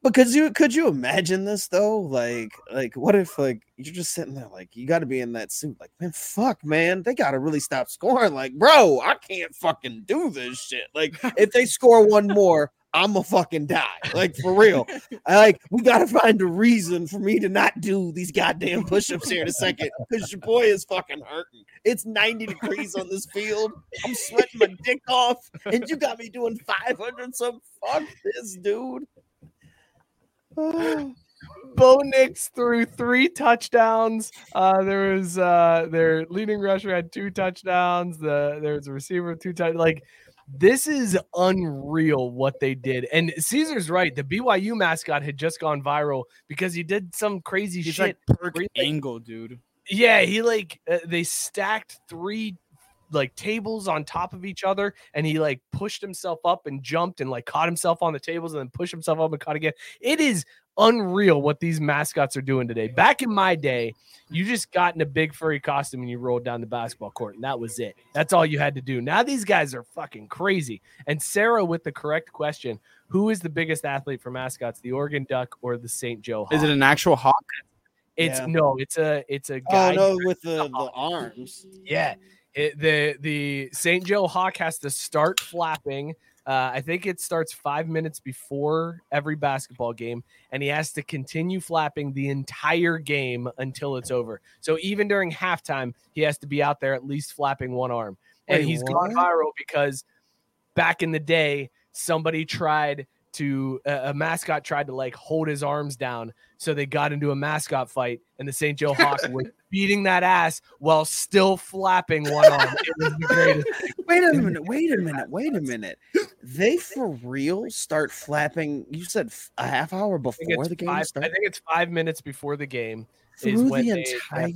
But could you could you imagine this though? Like, like what if like you're just sitting there like you got to be in that suit? Like, man, fuck, man, they got to really stop scoring. Like, bro, I can't fucking do this shit. Like, if they score one more. I'm a fucking die, like for real. I, like we gotta find a reason for me to not do these goddamn push-ups here in a second, because your boy is fucking hurting. It's ninety degrees on this field. I'm sweating my dick off, and you got me doing five hundred. So fuck this, dude. Oh. Bo Nix threw three touchdowns. Uh, there was uh, their leading rusher had two touchdowns. The there was a receiver with two touchdowns. Like, this is unreal what they did. And Caesar's right. The B Y U mascot had just gone viral because he did some crazy He's shit. Like Perk Angle, dude. Yeah, he like uh, they stacked three like tables on top of each other, and he like pushed himself up and jumped and like caught himself on the tables and then pushed himself up and caught again. It is unreal what these mascots are doing today. Back in my day, you just got in a big furry costume and you rolled down the basketball court, and that was it. That's all you had to do. Now these guys are fucking crazy. And Sarah with the correct question, who is the biggest athlete for mascots, the Oregon Duck or the Saint Joe Hawk? Is it an actual hawk? It's yeah. no, it's a it's a guy. Oh, no, with the, the arms. Yeah. It, the the Saint Joe Hawk has to start flapping. Uh, I think it starts five minutes before every basketball game, and he has to continue flapping the entire game until it's over. So even during halftime, he has to be out there at least flapping one arm. And Wait, he's what? gone viral because back in the day, somebody tried to uh, – a mascot tried to, like, hold his arms down. So they got into a mascot fight, and the Saint Joe Hawk was beating that ass while still flapping one arm. It was the greatest thing. Wait a minute, wait a minute, wait a minute. They for real start flapping, you said a half hour before the game starts? I think it's five minutes before the game. Through is when the entire they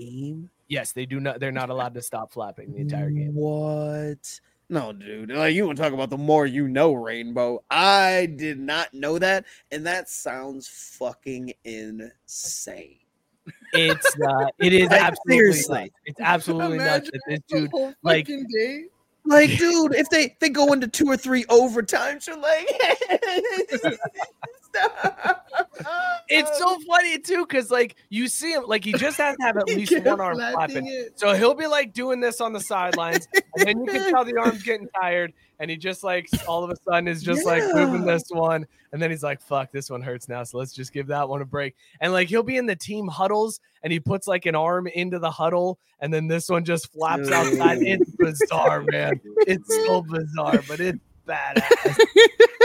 game? Yes, they do not, they're not allowed to stop flapping the entire game. What? No, dude. Like, you want to talk about the more you know rainbow. I did not know that, and that sounds fucking insane. It's uh, it is like, absolutely nuts. It's absolutely nuts that this dude like day. like dude. If they, they go into two or three overtimes, you're like, it's so funny too because like you see him like he just has to have at least one arm flapping, it. so he'll be like doing this on the sidelines, and then you can tell the arm's getting tired, and he just like all of a sudden is just yeah. like moving this one. And then he's like, fuck, this one hurts now, so let's just give that one a break. And, like, he'll be in the team huddles, and he puts, like, an arm into the huddle, and then this one just flaps Dude. outside. It's bizarre, man. It's so bizarre, but it's badass.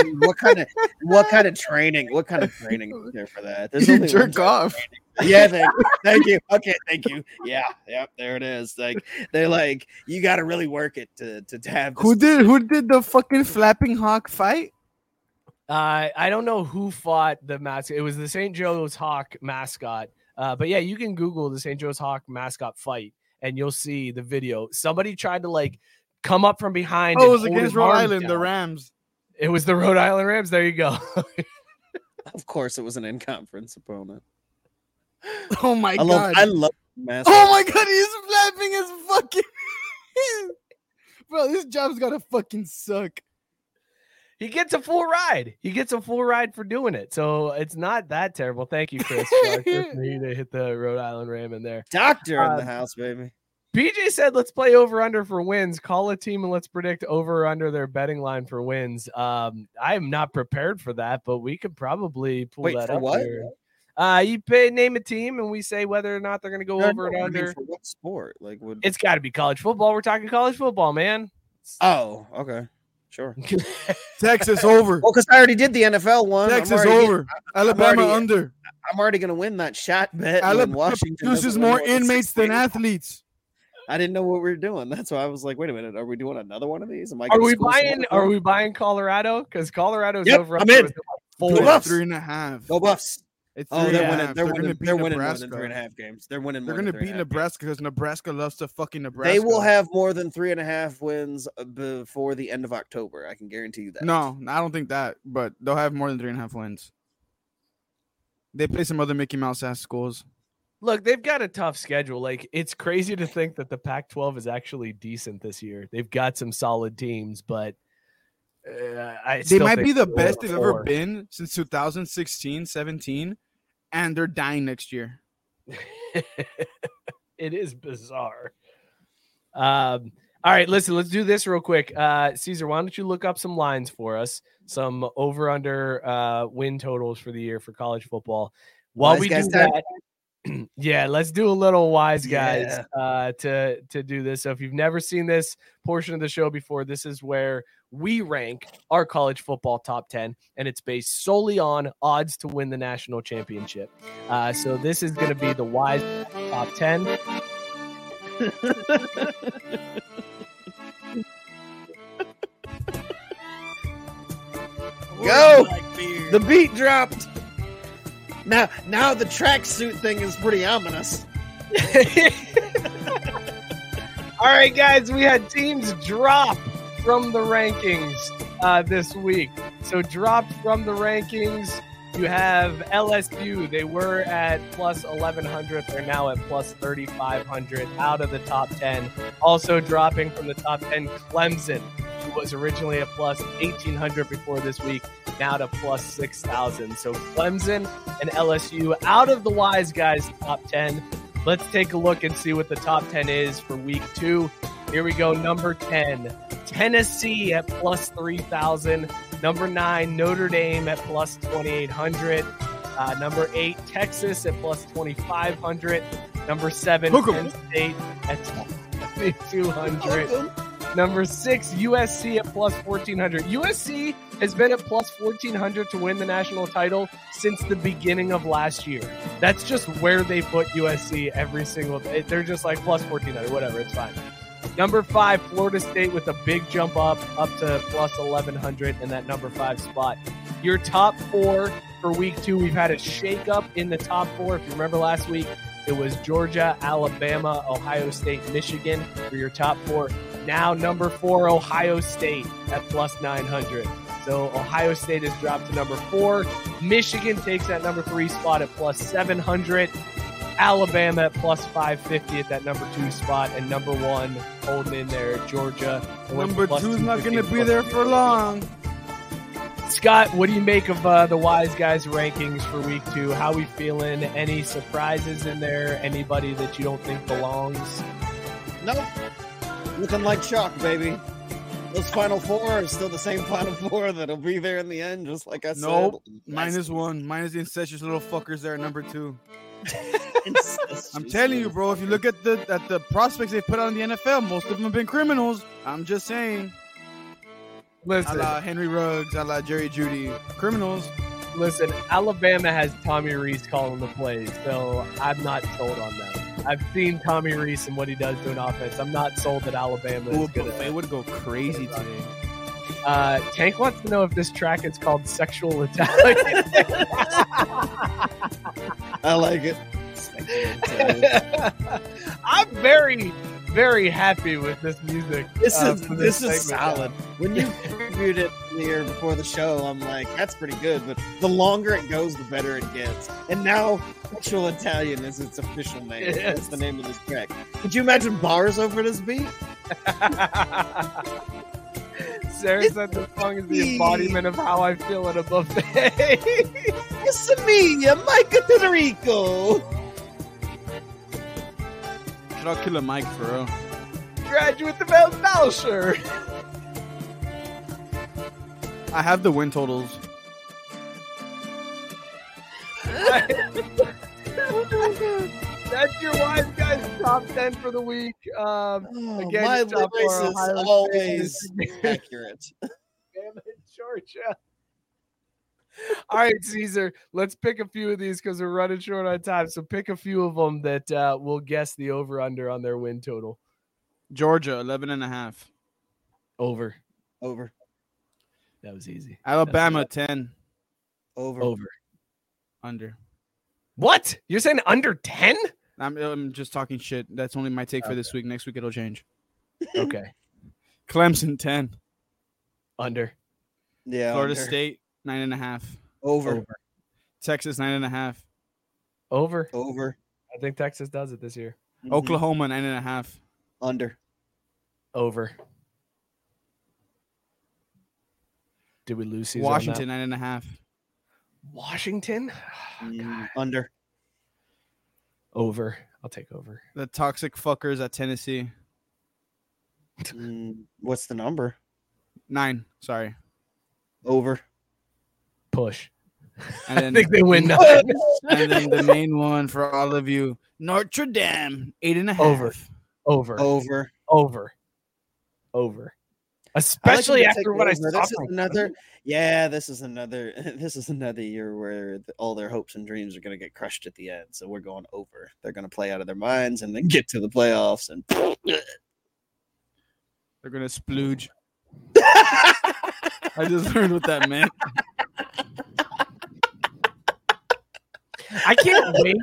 Dude, what kind of what kind of training? What kind of training is there for that? There's only jerk off. Training. Yeah, they, thank you. Okay, thank you. Yeah, yep, there it is. Like they're like, you got to really work it to to have. This. Who did who did the fucking flapping hawk fight? Uh, I don't know who fought the mascot. It was the Saint Joe's Hawk mascot. Uh, but yeah, you can Google the Saint Joe's Hawk mascot fight, and you'll see the video. Somebody tried to like come up from behind. Oh, it was against Rhode Island, down. the Rams. It was the Rhode Island Rams. There you go. Of course, it was an in-conference opponent. Oh my I god! Love, I love mascot. Oh my god, he's flapping his fucking. Bro, this job's gotta fucking suck. He gets a full ride. He gets a full ride for doing it. So it's not that terrible. Thank you, Chris. For you to hit the Rhode Island Ram in there. Doctor um, in the house, baby. B J said, let's play over-under for wins. Call a team and let's predict over or under their betting line for wins. Um, I am not prepared for that, but we could probably pull Wait, that for up what? Here. Uh, you pay, name a team, and we say whether or not they're going to go no, over no, and under. I mean, for what sport? Like, would... It's got to be college football. We're talking college football, man. Oh, okay. Sure. Texas over. Well, because I already did the N F L one. Texas over. Getting, Alabama already, under. I'm already going to win that shot bet. Alabama produces more inmates than athletes. I didn't know what we were doing. That's why I was like, wait a minute. Are we doing another one of these? Am I are we buying Are we buying Colorado? Because Colorado's yep, over. I'm in. Four. Go Buffs. Three and a half. Go Buffs. It's oh, they're winning. They're, they're winning. They're winning more than three and a half games. They're winning. They're going to beat Nebraska because Nebraska loves to fucking Nebraska. They will have more than three and a half wins before the end of October. I can guarantee you that. No, I don't think that. But they'll have more than three and a half wins. They play some other Mickey Mouse ass schools. Look, they've got a tough schedule. Like, it's crazy to think that the Pac twelve is actually decent this year. They've got some solid teams, but. Uh, I they might be the best they've ever been since two thousand sixteen, seventeen, and they're dying next year. It is bizarre. Um, all right, listen, let's do this real quick. Uh, Caesar, why don't you look up some lines for us, some over-under uh, win totals for the year for college football. While well, we do that, Yeah, let's do a little wise guys yeah. uh, to, to do this. So if you've never seen this portion of the show before, this is where we rank our college football top ten, and it's based solely on odds to win the national championship. Uh, so this is going to be the wise top ten. Go! The beat dropped. Now, now the tracksuit thing is pretty ominous. All right, guys, we had teams drop from the rankings uh, this week. So dropped from the rankings, you have L S U. They were at plus eleven hundred. They're now at plus thirty-five hundred out of the top ten. Also dropping from the top ten, Clemson, who was originally at plus eighteen hundred before this week, now to plus six thousand. So Clemson and L S U out of the wise guys top ten. Let's take a look and see what the top ten is for week two. Here we go. Number ten, Tennessee at plus three thousand. Number nine, Notre Dame at plus twenty-eight hundred. Uh, number eight, Texas at plus twenty-five hundred. Number seven, Kent State at twenty-two hundred. Number six, U S C at plus fourteen hundred. U S C has been at plus fourteen hundred to win the national title since the beginning of last year. That's just where they put U S C every single day. They're just like plus fourteen hundred, whatever, it's fine. Number five, Florida State with a big jump up, up to plus eleven hundred in that number five spot. Your top four for week two, we've had a shakeup in the top four. If you remember last week, it was Georgia, Alabama, Ohio State, Michigan for your top four. Now number four, Ohio State at plus nine hundred. So Ohio State has dropped to number four. Michigan takes that number three spot at plus seven hundred. Alabama at plus five fifty at that number two spot, and number one holding in there, Georgia. Number two's not going to be there for long. Scott, what do you make of uh, the Wise Guys rankings for week two? How we feeling? Any surprises in there? Anybody that you don't think belongs? Nope. Looking like chalk, baby. Those final four are still the same final four that'll be there in the end, just like I nope. said. Nope. Minus one. Minus the incestuous little fuckers there at number two. I'm telling you, bro, if you look at the at the prospects they put out in the N F L, most of them have been criminals. I'm just saying. Listen, a la Henry Ruggs, a la Jerry Judy, criminals. Listen, Alabama has Tommy Reese calling the plays, so I'm not sold on that. I've seen Tommy Reese and what he does to an offense. I'm not sold that Alabama is going to. They would go crazy today. Uh, Tank wants to know if this track is called Sexual Attack. I like it. I'm very, very happy with this music. This uh, is this, this is solid. When you previewed it here before the show, I'm like, that's pretty good. But the longer it goes, the better it gets. And now, Sexual Italian is its official name. It that's is. the name of this track. Could you imagine bars over this beat? Sarah said the song is the embodiment of how I feel at a buffet. It's me, Micah Tenerico. Should I kill a Mike for real? Graduate of El Belcher. I have the win totals. That's your Wise Guys top ten for the week. Um, oh, again, my voice is always accurate. Damn it, Georgia. All right, Caesar, let's pick a few of these because we're running short on time. So pick a few of them that uh, we'll guess the over-under on their win total. Georgia, eleven and a half. Over. Over. That was easy. Alabama, was ten. Over. Over. Under. What? You're saying under ten? I'm, I'm just talking shit. That's only my take okay. for this week. Next week, it'll change. Okay. Clemson, ten. Under. Yeah. Florida under. State, nine and a half. Over. Over. Texas, nine and a half. Over. Over. I think Texas does it this year. Mm-hmm. Oklahoma, nine and a half. Under. Over. Did we lose season? Washington, nine and a half. Washington? Oh, God. Under. Over. I'll take over. The toxic fuckers at Tennessee. Mm, what's the number? Nine. Sorry. Over. Push. And then, I think they win nothing. And then the main one for all of you, Notre Dame, eight and a half. Over. Over. Over. Over. Over. Especially like after what over. I saw. This is another, yeah, this is another this is another year where the, all their hopes and dreams are going to get crushed at the end. So we're going over. They're going to play out of their minds and then get to the playoffs. And they're going to splooge. I just learned what that meant. I can't wait.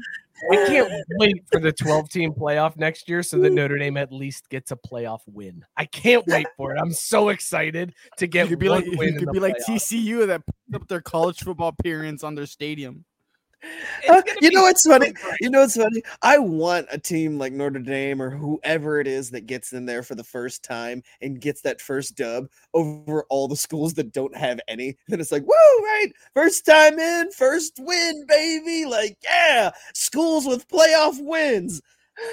I can't wait for the twelve-team playoff next year so that Notre Dame at least gets a playoff win. I can't wait for it. I'm so excited to get one win in the playoff. It could be like T C U that put up their college football appearance on their stadium. Uh, you know what's funny? You know what's funny? I want a team like Notre Dame or whoever it is that gets in there for the first time and gets that first dub over all the schools that don't have any. Then it's like, woo, right? First time in, first win, baby. Like, yeah, schools with playoff wins.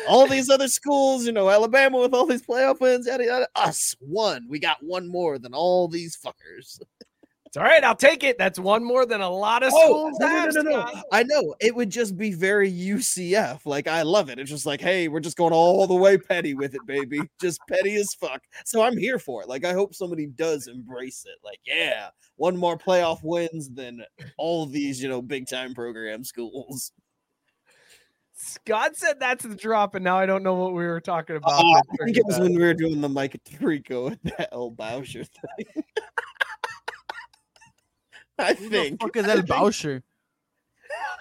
All these other schools, you know, Alabama with all these playoff wins, yada, yada. Us, one. We got one more than all these fuckers. It's all right. I'll take it. That's one more than a lot of schools. Oh, no, no, no, no, no. I know. It would just be very U C F. Like, I love it. It's just like, hey, we're just going all the way petty with it, baby. Just petty as fuck. So I'm here for it. Like, I hope somebody does embrace it. Like, yeah, one more playoff wins than all these, you know, big time program schools. Scott said that's the drop, and now I don't know what we were talking about. Uh, I think it was when we were doing the Mike Tirico and that El Boucher thing. I Who think. What the fuck is that, a Boucher?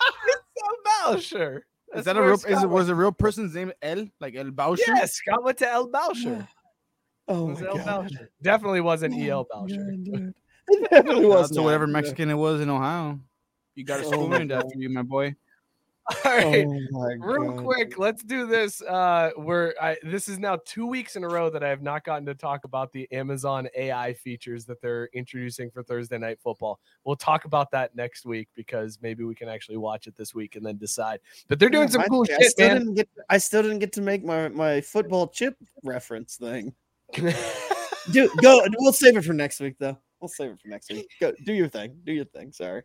It's a Boucher. That's is that a real? Is it, was a real person's name El? Like El Boucher? Yes, Scott went to El Boucher. Oh my El God. Boucher. Definitely wasn't oh, El Boucher. God, it definitely wasn't. So whatever Mexican it was in Ohio, you got a school named after you, my boy. All right, oh real God. quick, let's do this. Uh, we're I, this is now two weeks in a row that I have not gotten to talk about the Amazon A I features that they're introducing for Thursday Night Football. We'll talk about that next week because maybe we can actually watch it this week and then decide. But they're doing yeah, some cool I, shit. I still, man. Didn't get, I still didn't get to make my, my football chip reference thing. Dude, go. We'll save it for next week, though. We'll save it for next week. Go do your thing. Do your thing. Sorry.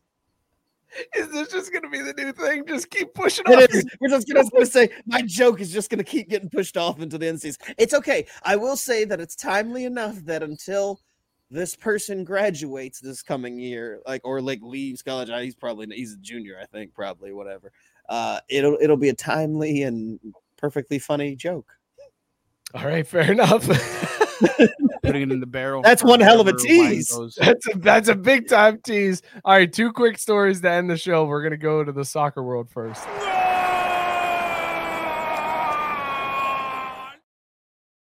Is this just going to be the new thing? Just keep pushing it off. Is. We're just going to say, my joke is just going to keep getting pushed off into the end season. It's okay. I will say that it's timely enough that until this person graduates this coming year, like or like leaves college, he's probably he's a junior, I think, probably whatever. Uh, it'll it'll be a timely and perfectly funny joke. All right, fair enough. Putting it in the barrel. That's one hell of a tease. That's a, that's a big time tease. All right, two quick stories to end the show. We're going to go to the soccer world first.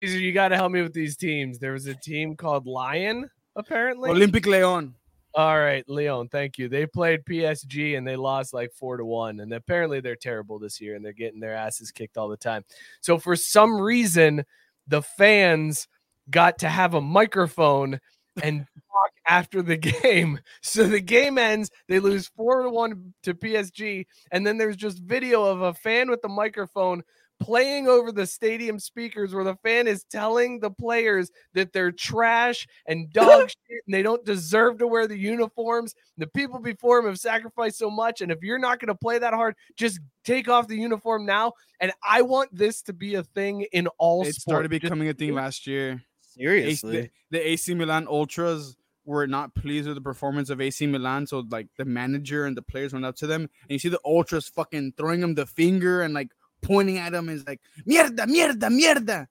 You got to help me with these teams. There was a team called Lyon, apparently. Olympic Lyon. All right, Lyon, thank you. They played P S G, and they lost like four to one. And apparently they're terrible this year, and they're getting their asses kicked all the time. So for some reason, the fans got to have a microphone and talk after the game. So the game ends, they lose four to one to P S G. And then there's just video of a fan with the microphone playing over the stadium speakers where the fan is telling the players that they're trash and dog shit and they don't deserve to wear the uniforms. The people before him have sacrificed so much. And if you're not going to play that hard, just take off the uniform now. And I want this to be a thing in all sports. It started becoming a thing last year. Seriously. A- the, the A C Milan Ultras were not pleased with the performance of A C Milan. So like the manager and the players went up to them. And you see the Ultras fucking throwing them the finger and like pointing at him is like mierda, mierda, mierda.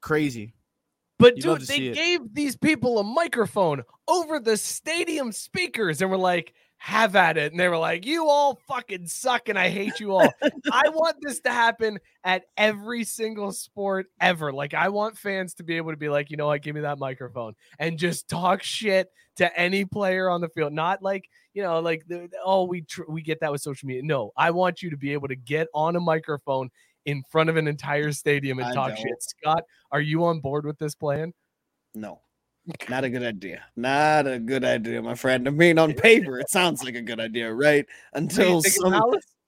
Crazy, but You'd dude, they gave it. These people a microphone over the stadium speakers, and were like, "Have at it!" And they were like, "You all fucking suck, and I hate you all." I want this to happen at every single sport ever. Like, I want fans to be able to be like, you know what, give me that microphone and just talk shit to any player on the field, not like. You know, like, the, oh, we tr- we get that with social media. No, I want you to be able to get on a microphone in front of an entire stadium and I talk don't. shit. Scott, are you on board with this plan? No, not a good idea. Not a good idea, my friend. I mean, on paper, it sounds like a good idea, right? Until some,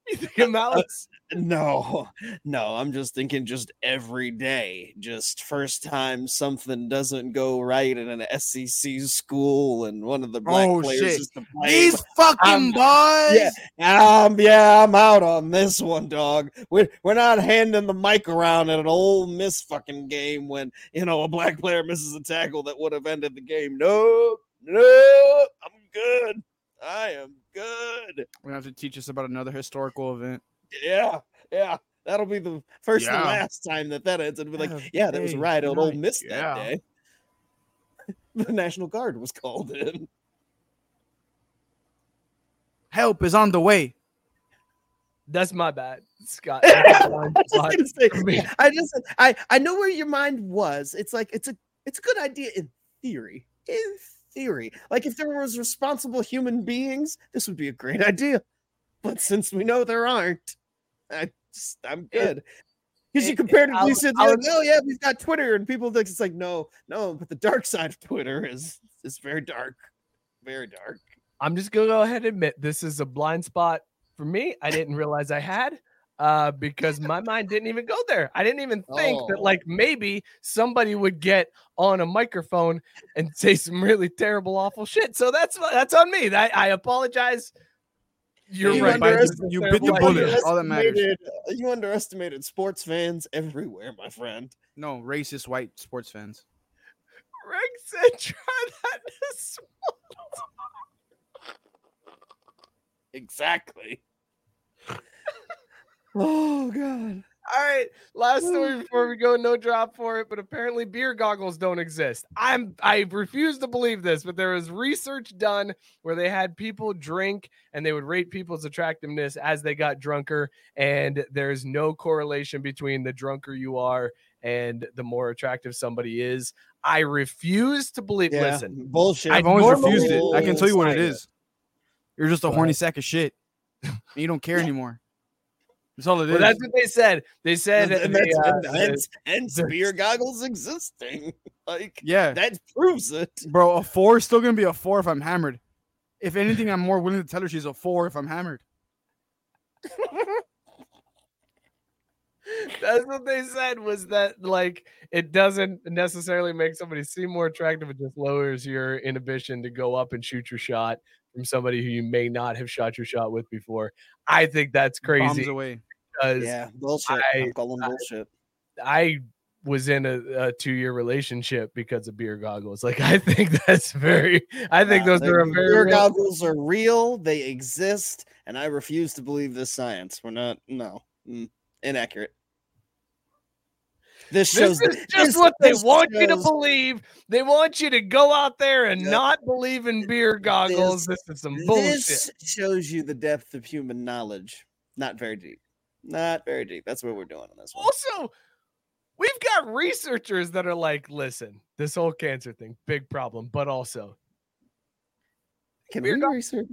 You think of malice? Uh, no, no. I'm just thinking just every day. Just first time something doesn't go right in an S E C school and one of the black oh, players shit. is to blame. These fucking I'm, boys. Yeah, um, yeah, I'm out on this one, dog. We're, we're not handing the mic around at an Ole Miss fucking game when, you know, a black player misses a tackle that would have ended the game. No, no, I'm good. I am good. We're going to have to teach us about another historical event. Yeah, yeah. That'll be the first yeah. and last time that that ends. And be like, oh, yeah, there was a riot at Ole Miss yeah. that day. The National Guard was called in. Help is on the way. That's my bad, Scott. I was going to say, I just, I, I know where your mind was. It's like, it's a, it's a good idea in theory. In theory. Like, if there was responsible human beings, this would be a great idea. But since we know there aren't, I just, I'm good. Because you comparatively said, like, oh, yeah, we've got Twitter. And people think it's like, no, no. But the dark side of Twitter is, is very dark. Very dark. I'm just going to go ahead and admit this is a blind spot for me. I didn't realize I had uh, because my mind didn't even go there. I didn't even think oh. that, like, maybe somebody would get on a microphone and say some really terrible, awful shit. So that's that's on me. I, I apologize. You're you right. You bit the bullet. All that matters. You underestimated sports fans everywhere, my friend. No, racist white sports fans. Rick said, "Try that this one." Exactly. Oh God. All right, last story before we go. No drop for it, but apparently beer goggles don't exist. I'm I refuse to believe this, but there was research done where they had people drink and they would rate people's attractiveness as they got drunker, and there's no correlation between the drunker you are and the more attractive somebody is. I refuse to believe. Yeah, listen, bullshit. I've always refused it. I can tell you what it is. You're just a horny sack of shit. You don't care anymore. That's all it is. Well, that's what they said. They said and that's, they, uh, hence, hence beer goggles existing. Like, yeah, that proves it. Bro, a four is still gonna be a four if I'm hammered. If anything, I'm more willing to tell her she's a four if I'm hammered. That's what they said, was that, like, it doesn't necessarily make somebody seem more attractive. It just lowers your inhibition to go up and shoot your shot from somebody who you may not have shot your shot with before. I think that's crazy. Bombs away. Yeah, bullshit. I, I'm calling I, bullshit. I was in a, a two-year relationship because of beer goggles. Like, I think that's very. I think yeah, those are a very. Beer real. Goggles are real. They exist, and I refuse to believe this science. We're not. No, mm, inaccurate. This, shows this is that, just this, what they want shows. You to believe. They want you to go out there and yep. not believe in beer goggles. This, this is some bullshit. This shows you the depth of human knowledge. Not very deep. Not very deep. That's what we're doing on this one. Also, we've got researchers that are like, listen, this whole cancer thing, big problem, but also can we research?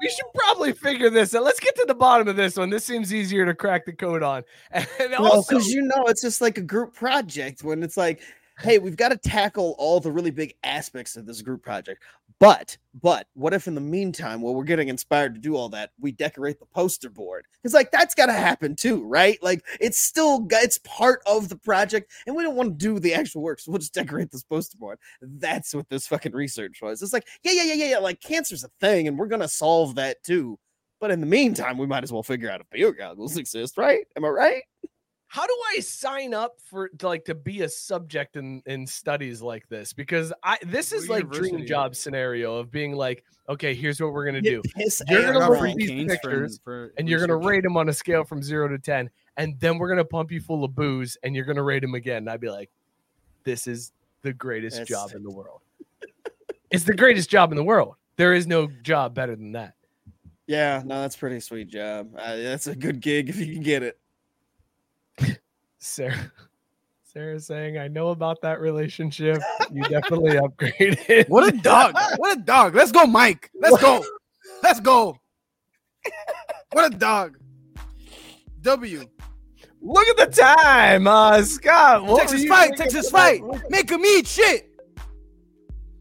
We should probably figure this out. Let's get to the bottom of this one. This seems easier to crack the code on. And also, because no, you know, it's just like a group project when it's like, hey, we've got to tackle all the really big aspects of this group project. But, but what if in the meantime, while we're getting inspired to do all that, we decorate the poster board? Because, like, that's got to happen too, right? Like, it's still, it's part of the project, and we don't want to do the actual work, so we'll just decorate this poster board. That's what this fucking research was. It's like, yeah, yeah, yeah, yeah, yeah. Like, cancer's a thing, and we're going to solve that too. But in the meantime, we might as well figure out if beer goggles exist, right? Am I right? How do I sign up for, like, to be a subject in, in studies like this? Because I this is like dream job scenario of being like, okay, here's what we're gonna do. You're gonna read these pictures and you're gonna rate them on a scale from zero to ten, and then we're gonna pump you full of booze and you're gonna rate them again. And I'd be like, this is the greatest job in the world. It's the greatest job in the world. There is no job better than that. Yeah, no, that's a pretty sweet job. Uh, that's a good gig if you can get it. Sarah, Sarah's saying, I know about that relationship. You definitely upgraded. What a dog. What a dog. Let's go, Mike. Let's go. Let's go. What a dog. W. Look at the time. Uh, Scott. What Texas fight. Texas fight. That? Make them eat shit.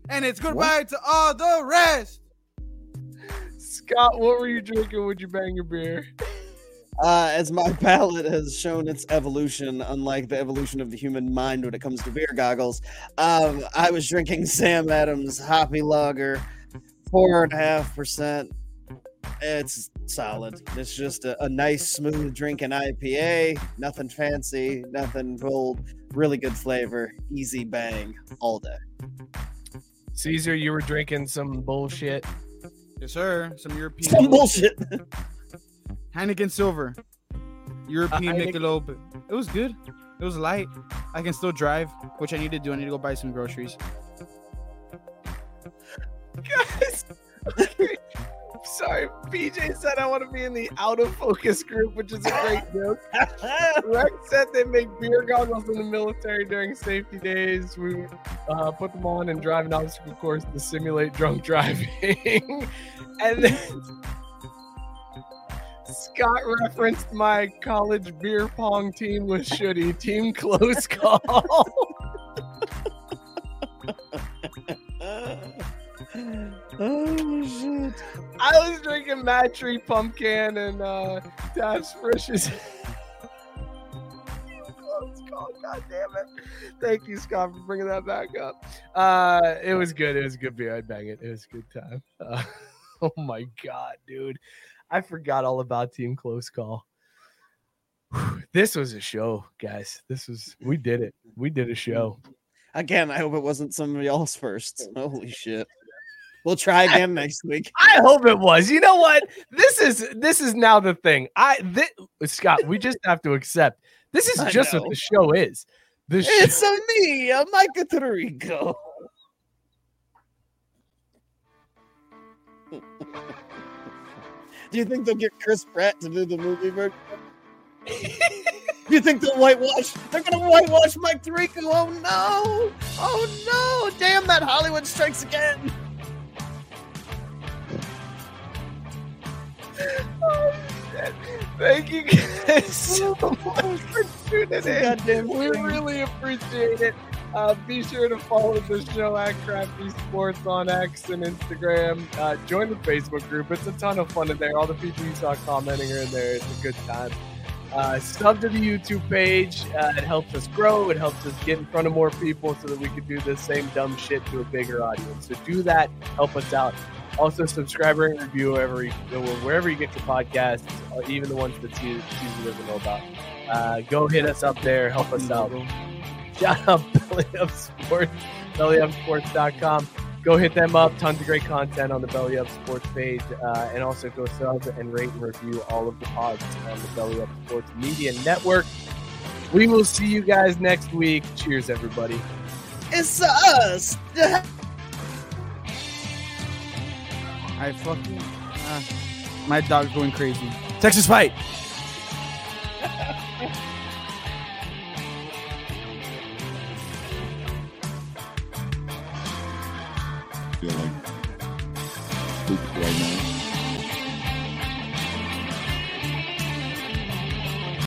And it's goodbye what? to all the rest. Scott, what were you drinking? Would you bang your beer? Uh, as my palate has shown its evolution, unlike the evolution of the human mind when it comes to beer goggles, um, I was drinking Sam Adams Hoppy Lager, four and a half percent. It's solid. It's just a, a nice, smooth drinking I P A. Nothing fancy, nothing gold. Really good flavor. Easy bang all day. Caesar, you were drinking some bullshit. Yes, sir. Some European. Some bullshit. Heineken Silver. European uh, Michelob. It was good. It was light. I can still drive, which I need to do. I need to go buy some groceries. Guys. Sorry, P J said I want to be in the out of focus group, which is a great joke. Rex said they make beer goggles in the military during safety days. We uh, put them on and drive an obstacle course to simulate drunk driving. And then Scott referenced my college beer pong team with Shuddy. Team close call. Oh shit! I was drinking Matry pumpkin and uh, Taps Frishes. God damn it! Thank you, Scott, for bringing that back up. Uh, it was good. It was a good beer. I'd bang it. It was a good time. Uh, oh my god, dude! I forgot all about Team Close Call. Whew, this was a show, guys. This was we did it. We did a show. Again, I hope it wasn't somebody else first. Holy shit. We'll try again I, next week. I hope it was. You know what? This is this is now the thing. I this, Scott, we just have to accept this is I just know. What the show is. The it's show. A me, a Micah Rico. Do you think they'll get Chris Pratt to do the movie version? You think they'll whitewash? They're going to whitewash Mike Tirico. Oh, no. Oh, no. Damn, that Hollywood strikes again. Oh, shit. Thank you guys so much for tuning in. We really appreciate it. Uh, be sure to follow the show at Crafty Sports on X and Instagram. Uh, join the Facebook group. It's a ton of fun in there. All the people you saw commenting are in there. It's a good time. Uh, sub to the YouTube page. Uh, it helps us grow. It helps us get in front of more people so that we can do the same dumb shit to a bigger audience. So do that. Help us out. Also, subscribe and review every, wherever you get your podcasts, even the ones that Caesar doesn't know about. Uh, go hit us up there. Help us out. Shout out Belly Up Sports, belly up sports dot com. Go hit them up. Tons of great content on the Belly Up Sports page. Uh, and also go sub and rate and review all of the pods on the Belly Up Sports Media Network. We will see you guys next week. Cheers, everybody. It's us. I fucking, uh, my dog's going crazy. Texas fight. Feel like poop right now.